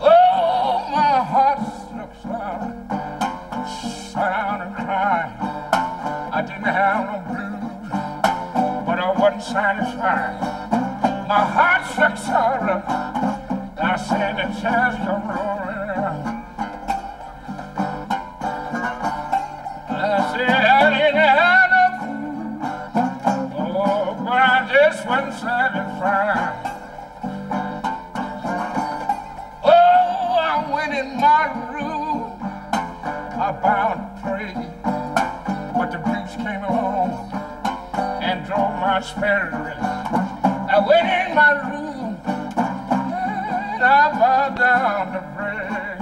Oh, my heart looks out, sound and cry. I didn't have no blues, but I wasn't satisfied. My heart struck sorrow. I said the tears come rolling out. I said I didn't have no blues, oh, but I just wasn't satisfied. Oh, I went in my room, I bowed and prayed. But the blues came along and drove my spirit away. I went in my room and I bowed down to pray.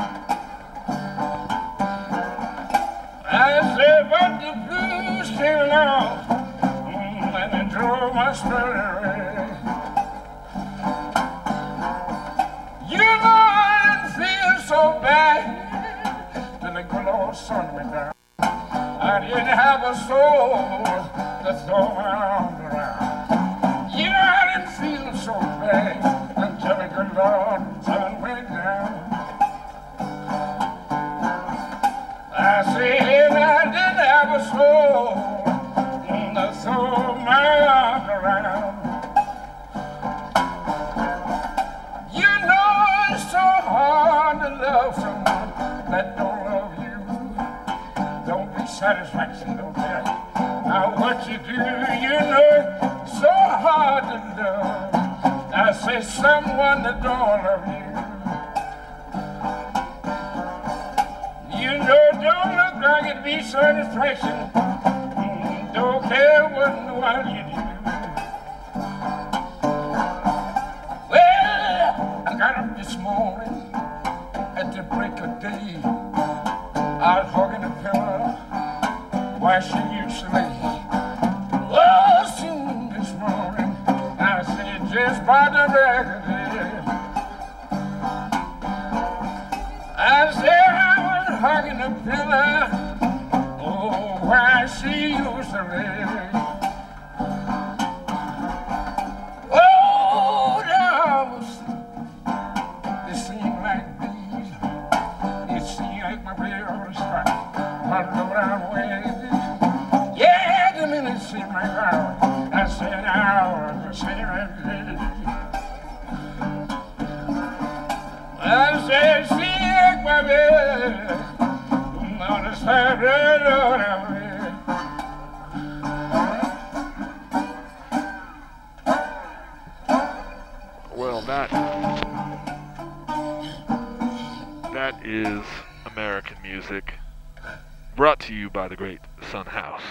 I said, but the blues came along and they drove my spirit away. You know I didn't feel so bad till the good old sun went down. I didn't have a soul to throw my arms around. You know, I didn't feel so bad until the good Lord sun went down. I said I didn't have a soul to throw my arms around. You know it's so hard to love someone that don't. Satisfaction, don't tell. Now what you do, you know, so hard to love. I say someone that don't love you. You know, don't look like it be satisfaction. Don't care what in the world you do. Well, I got up this morning at the break of day. I was hugging a pillow where she used to lay. Oh, soon this morning, I said, just by the back of it. I said, I was hugging a pillow, oh, where she used to lay. Oh, the hours, they seemed like these. It seemed like my will was right. My love, I waited. I said, I was a sinner. I said, she ain't my bed. I'm not a sinner, Lord, I'm here. Well, that, that is American music brought to you by the great Sun House.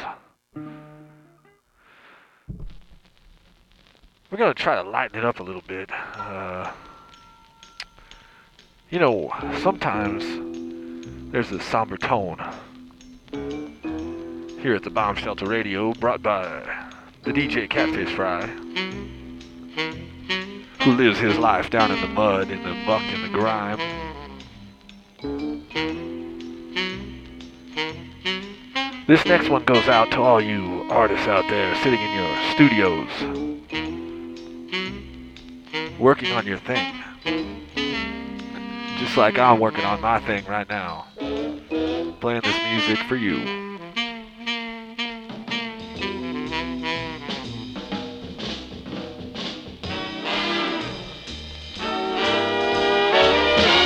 We're going to try to lighten it up a little bit. Uh, you know, sometimes there's a somber tone here at the Bomb Shelter Radio, brought by the D J Catfish Fry, who lives his life down in the mud, in the muck, in the grime. This next one goes out to all you artists out there sitting in your studios, working on your thing, just like I'm working on my thing right now, playing this music for you.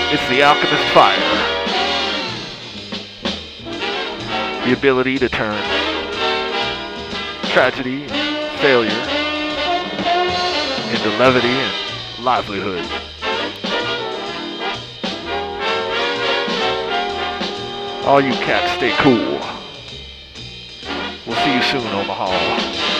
It's the Alchemist Fire. the ability to turn tragedy and failure into levity and livelihood. All you cats, stay cool. We'll see you soon, Omaha.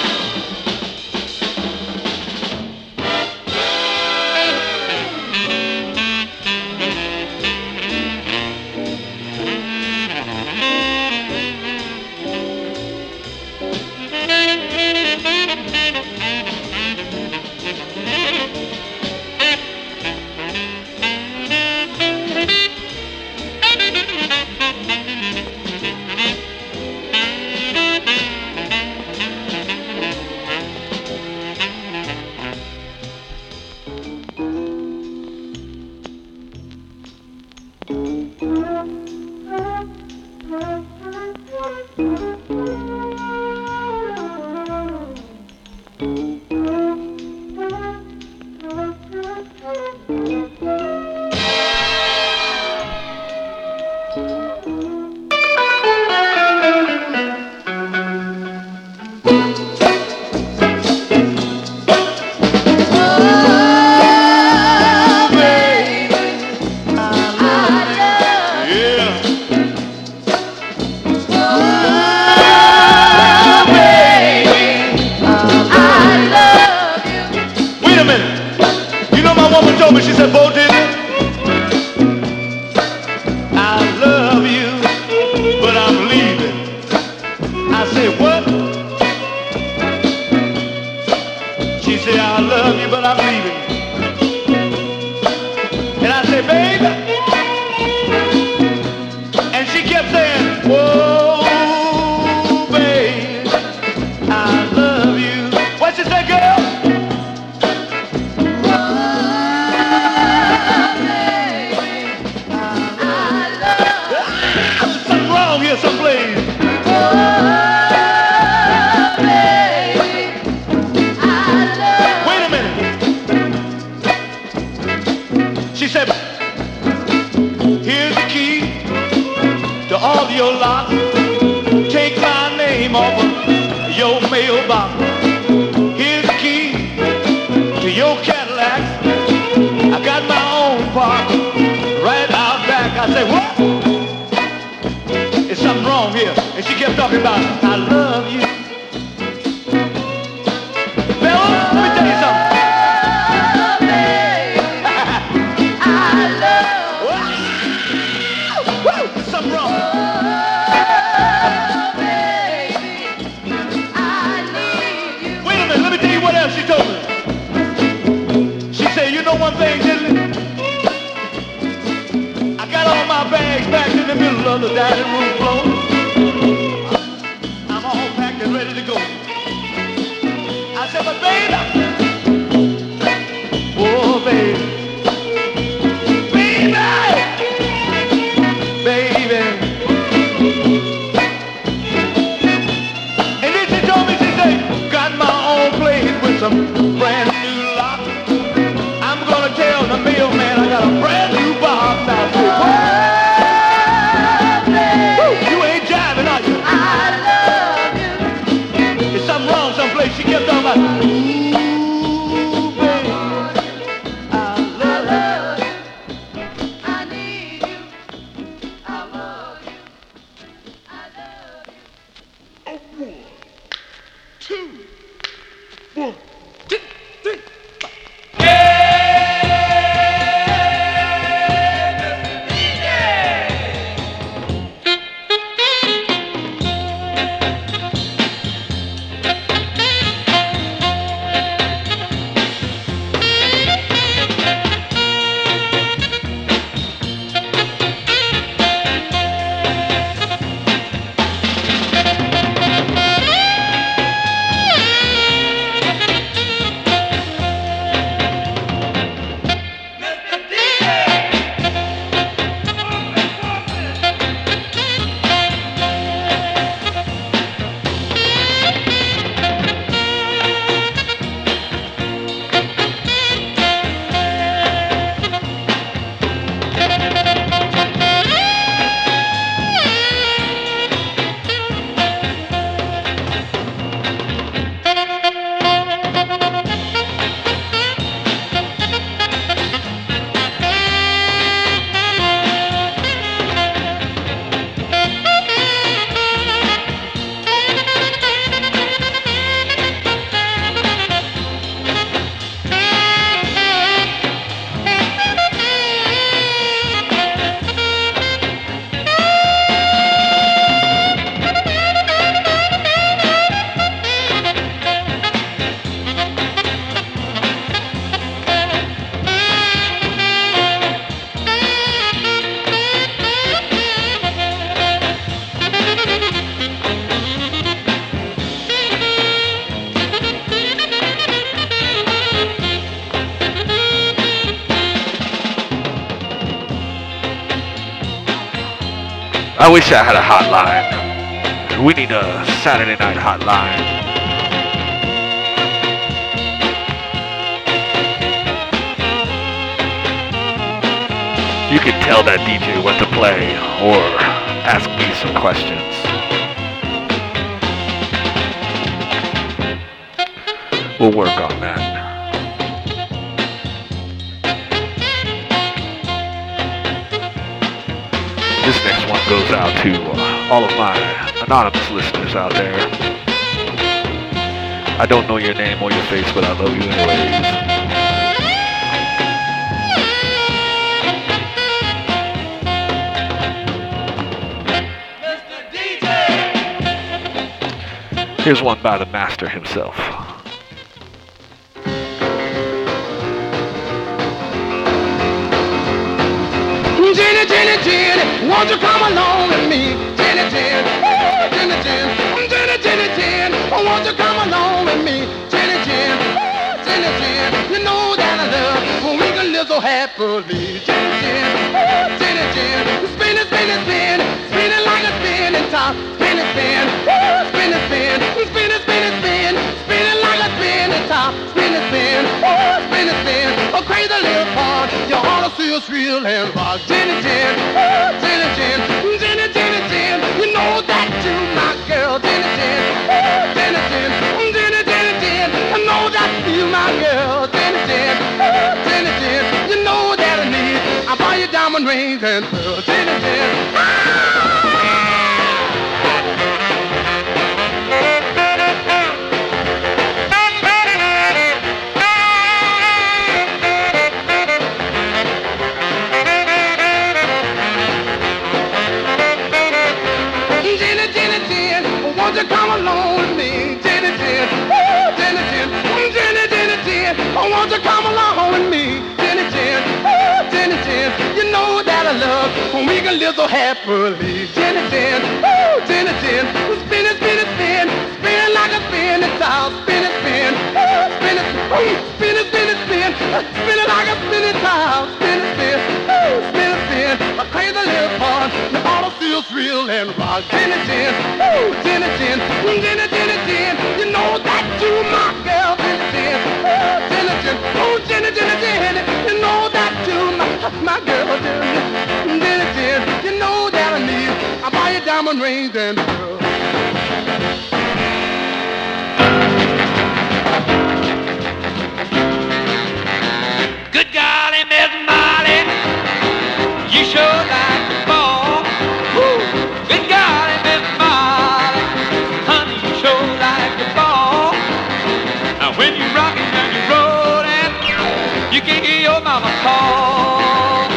I wish I had a hotline. We need a Saturday night hotline. You can tell that D J what to play or ask me some questions. We'll work on that. This next one goes out to uh, all of my anonymous listeners out there. I don't know your name or your face, but I love you anyways. Here's one by the master himself. Jenny, Jenny, Jenny, won't you come along with me? Jenny, Jenny, Jenny, Jenny, Jenny, Jenny, Jenny, won't you come along with me? Jenny, Jenny, Jenny, Jenny, you know that I love when we can live so happily. Jenny, Jenny, Jenny, Jenny, spin it, spin it, spin it, spin it like a spinning top, spin it, spin it. Spin it, spin, spin it, spin it, spin, spin it like a spinning top, spin it, spin, oh, spin it, spin, a crazy little part, you ought to see us real and rock, Jenny, Jen, oh, Jenny, Jen, Jenny, Jenny, Jen, you know that you my girl, Jenny, Jen, oh, Jenny, Jen, Jenny, Jenny, Jen, I know that you my girl, Jenny, Jen, oh, Jenny, Jen, you know that I need, I'll buy you diamond rings and pearls, Jenny, Jen, ah! Won't you come along with me, Jenny, Jenny, oh, Jenny, Jenny, Jenny, Jenny, Jenny, oh, won't you come along with me, Jenny, Jenny, oh, Jenny, Jenny, you know that I love when we can live so happily, Jenny, Jenny, oh, Jenny, Jenny, spin it, spin it, spin, spin it like a spinning top, spin it, spin, oh, spin it, oh, spin it, spin it, spin, spin it like a spinning top, spin it, spin, oh, spin it, spin, a crazy little part, the bottle feels real and rock, Jenny, Jenny, oh, Jenny, Jenny. Jenny, Jenny, Jenny, you know that you my girl, Jenny, Jenny, oh, Jenny, Jenny, oh, Jenny, Jenny, Jenny, you know that you my, my girl, Jenny, Jenny, Jenny, you know that I need, I buy you diamond rings and pearls. Good golly, Miss Molly, you sure like the ball. Woo. Good golly, Miss Molly. When you rockin' and you rollin', you can't hear your mama call.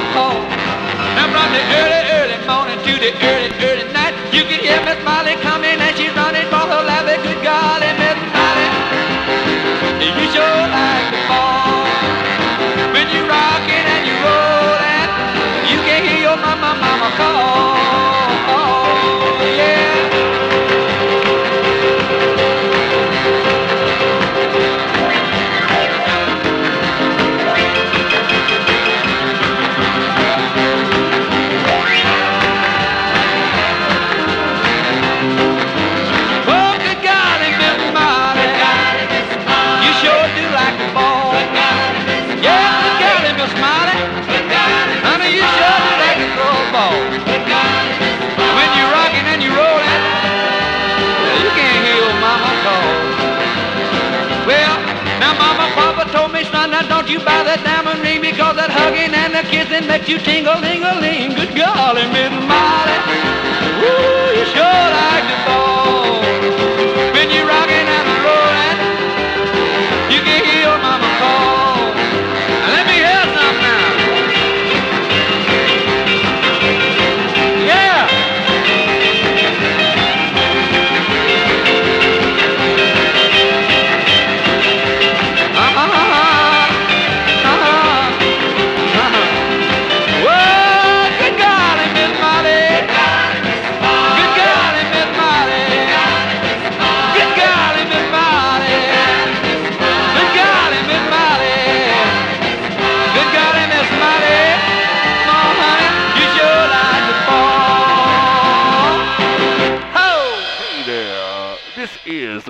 Now from the early, early morning to the early, early night, you can hear Miss Molly comin' and she's running for her life. Good golly, Miss Molly, you sure like the ball. When you rockin' and you rollin', you can't hear your mama, mama call. Yeah. Don't you buy that diamond ring because that hugging and the kissing makes you tingle-ling-a-ling. Good golly, Miss Molly, ooh, you sure like the ball. When you're rocking and rolling, you can hear your mama call. Now let me hear some now.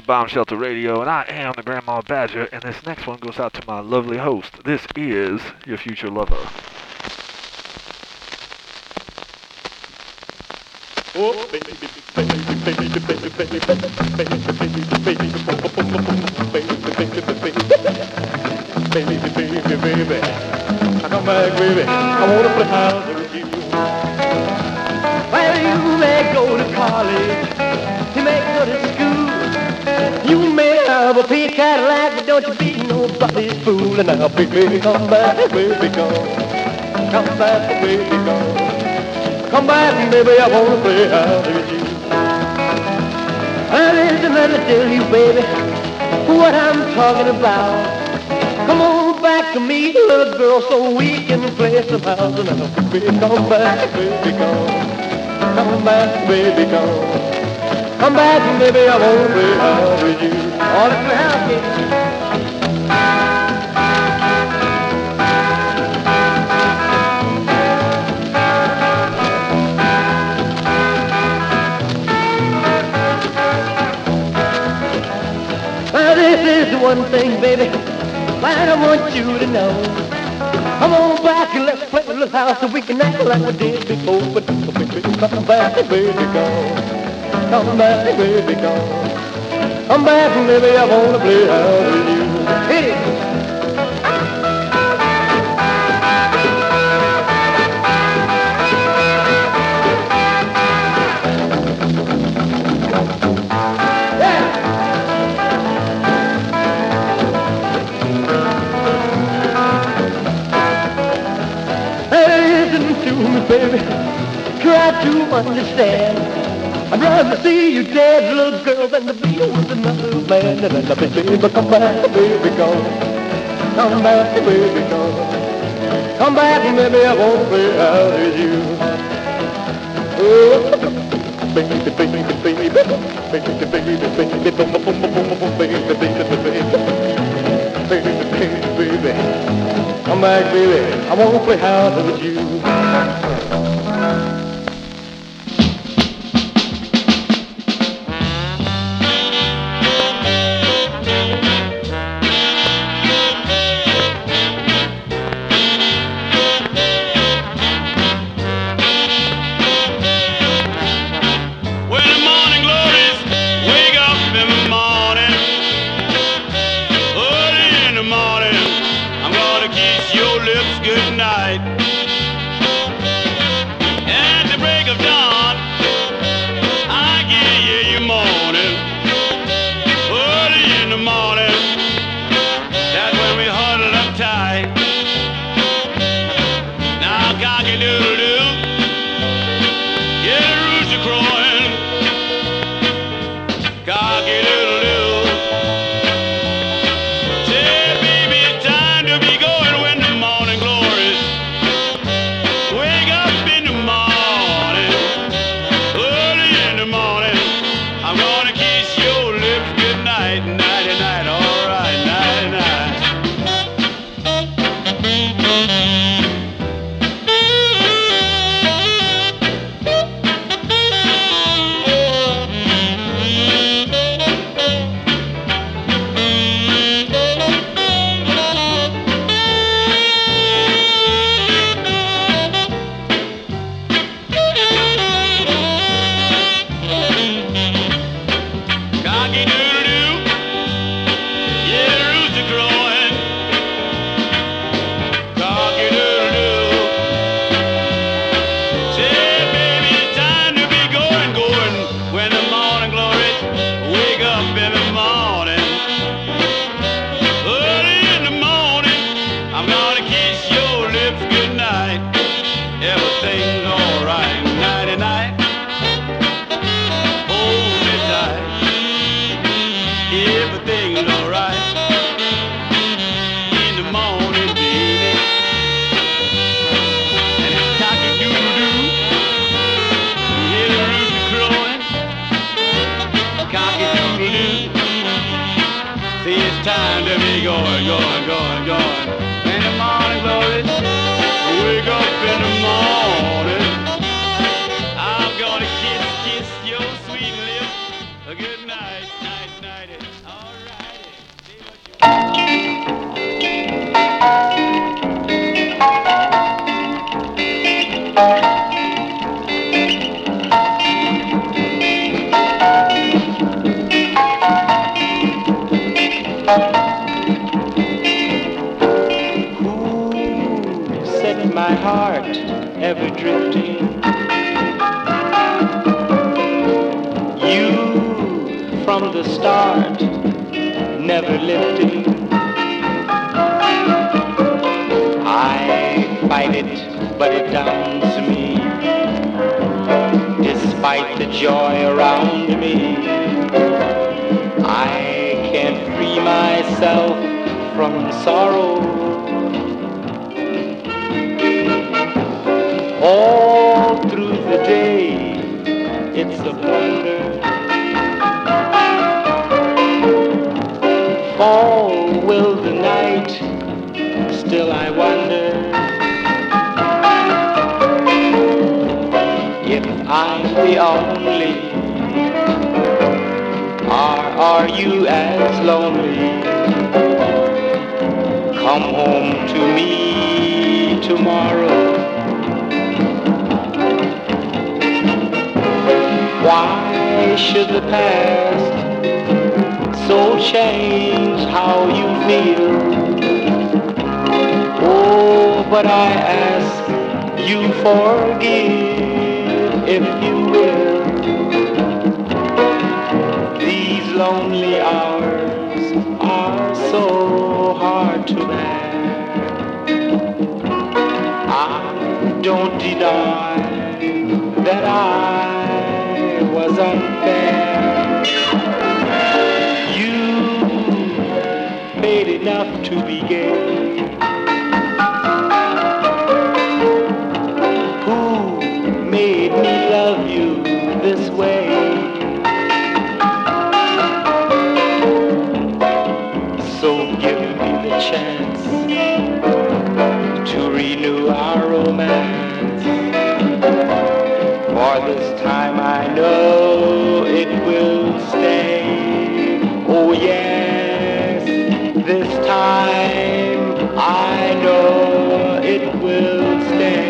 Bomb Shelter Radio, and I am the Grandma Badger, and this next one goes out to my lovely host. This is your future lover. Oh, baby, baby, baby, baby, baby, baby, baby, baby, baby, baby, I come back, baby, I wanna play house with you. Well, you may go to college, you may go to school, you may have a big Cadillac, but don't you be nobody's fool. And now, baby, come back, baby, come, come back, baby, come. Come back, baby, I wanna play house with you. Well, there's a matter to tell you, baby, what I'm talking about. Come on back to me, little girl, so we can play some house. And I'll be come back, baby, come. Come back, baby, come. Come back, baby, I wanna play house with you. All the house, baby. One thing, baby, I want you to know. Come on back and let's play with this house so we can act like we did before. But baby, come back, baby, come. Come back, baby, come. Come back, baby, I wanna play house with you. Hit it. Baby, try to understand. I'd rather see you dead, little girl, than to be with another man. And I said, baby, come back, baby, come. Come back, baby, come. Come back, baby, I won't play out with you. Oh, baby, baby, baby, baby, baby, baby, baby, baby, baby, baby. Come back, baby, I won't play house with you. Good night, night, night. Ooh, set in my heart, ever drifting. You, from the start, never lifting. I fight it, but it downs me, despite the joy around me. I can't free myself from sorrow. All through the day, it's a blunder. Fall will the night, still I wonder if I'm the only. Are, are you as lonely? Come home to me tomorrow. Why should the past so change how you feel? Oh, but I ask you forgive if you will. Lonely hours are so hard to bear. I don't deny that I was unfair. You paid enough to be gay. Who made me love you this way? Chance to renew our romance, for this time I know it will stay. Oh yes, this time I know it will stay.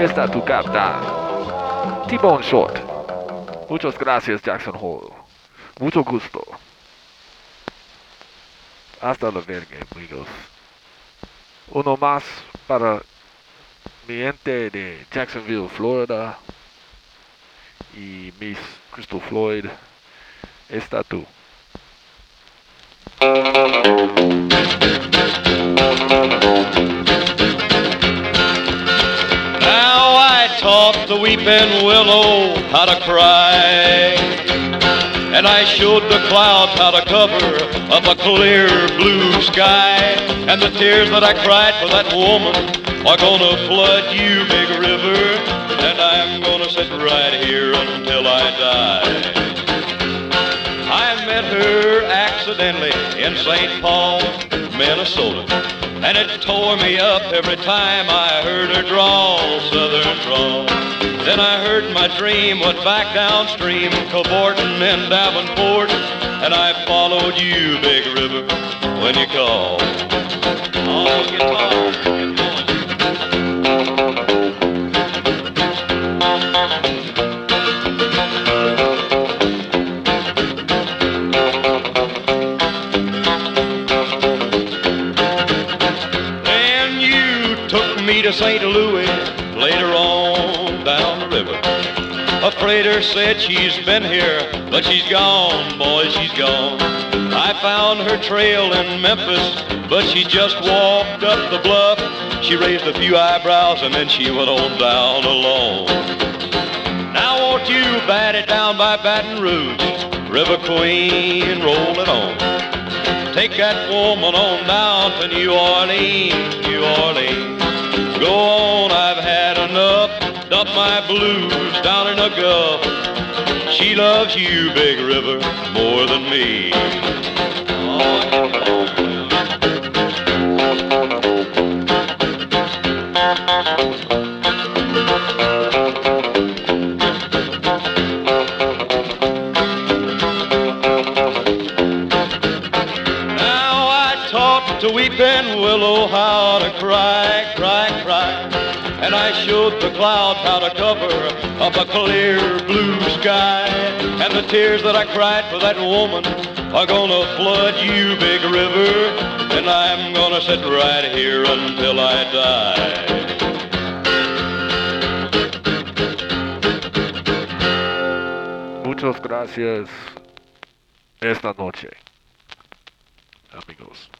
Esta tu carta. T-Bone Short. Muchas gracias, Jackson Hole. Mucho gusto. Hasta la verga, amigos. Uno más para mi gente de Jacksonville, Florida. Y Miss Crystal Floyd. Esta tu. Now I taught the weeping willow how to cry, and I showed the clouds how to cover up a clear blue sky, and the tears that I cried for that woman are gonna flood you, big river, and I'm gonna sit right here until I die. I met her accidentally in Saint Paul, Minnesota, and it tore me up every time I heard her drawl, southern drawl. Then I heard my dream went back downstream, cavorting in Davenport, and I followed you, big river, when you called. Oh, get on, get on. To Saint Louis later on down the river. A freighter said she's been here, but she's gone, boy, she's gone. I found her trail in Memphis, but she just walked up the bluff. She raised a few eyebrows and then she went on down alone. Now won't you bat it down by Baton Rouge, River Queen, roll it on. Take that woman on down to New Orleans, New Orleans. Go on, I've had enough, dump my blues down in a gulf. She loves you, big river, more than me. Now I taught to weeping willow how to cry, cry, cry. And I showed the clouds how to cover up a clear blue sky. And the tears that I cried for that woman are gonna flood you, big river. And I'm gonna sit right here until I die. Muchas gracias esta noche, amigos.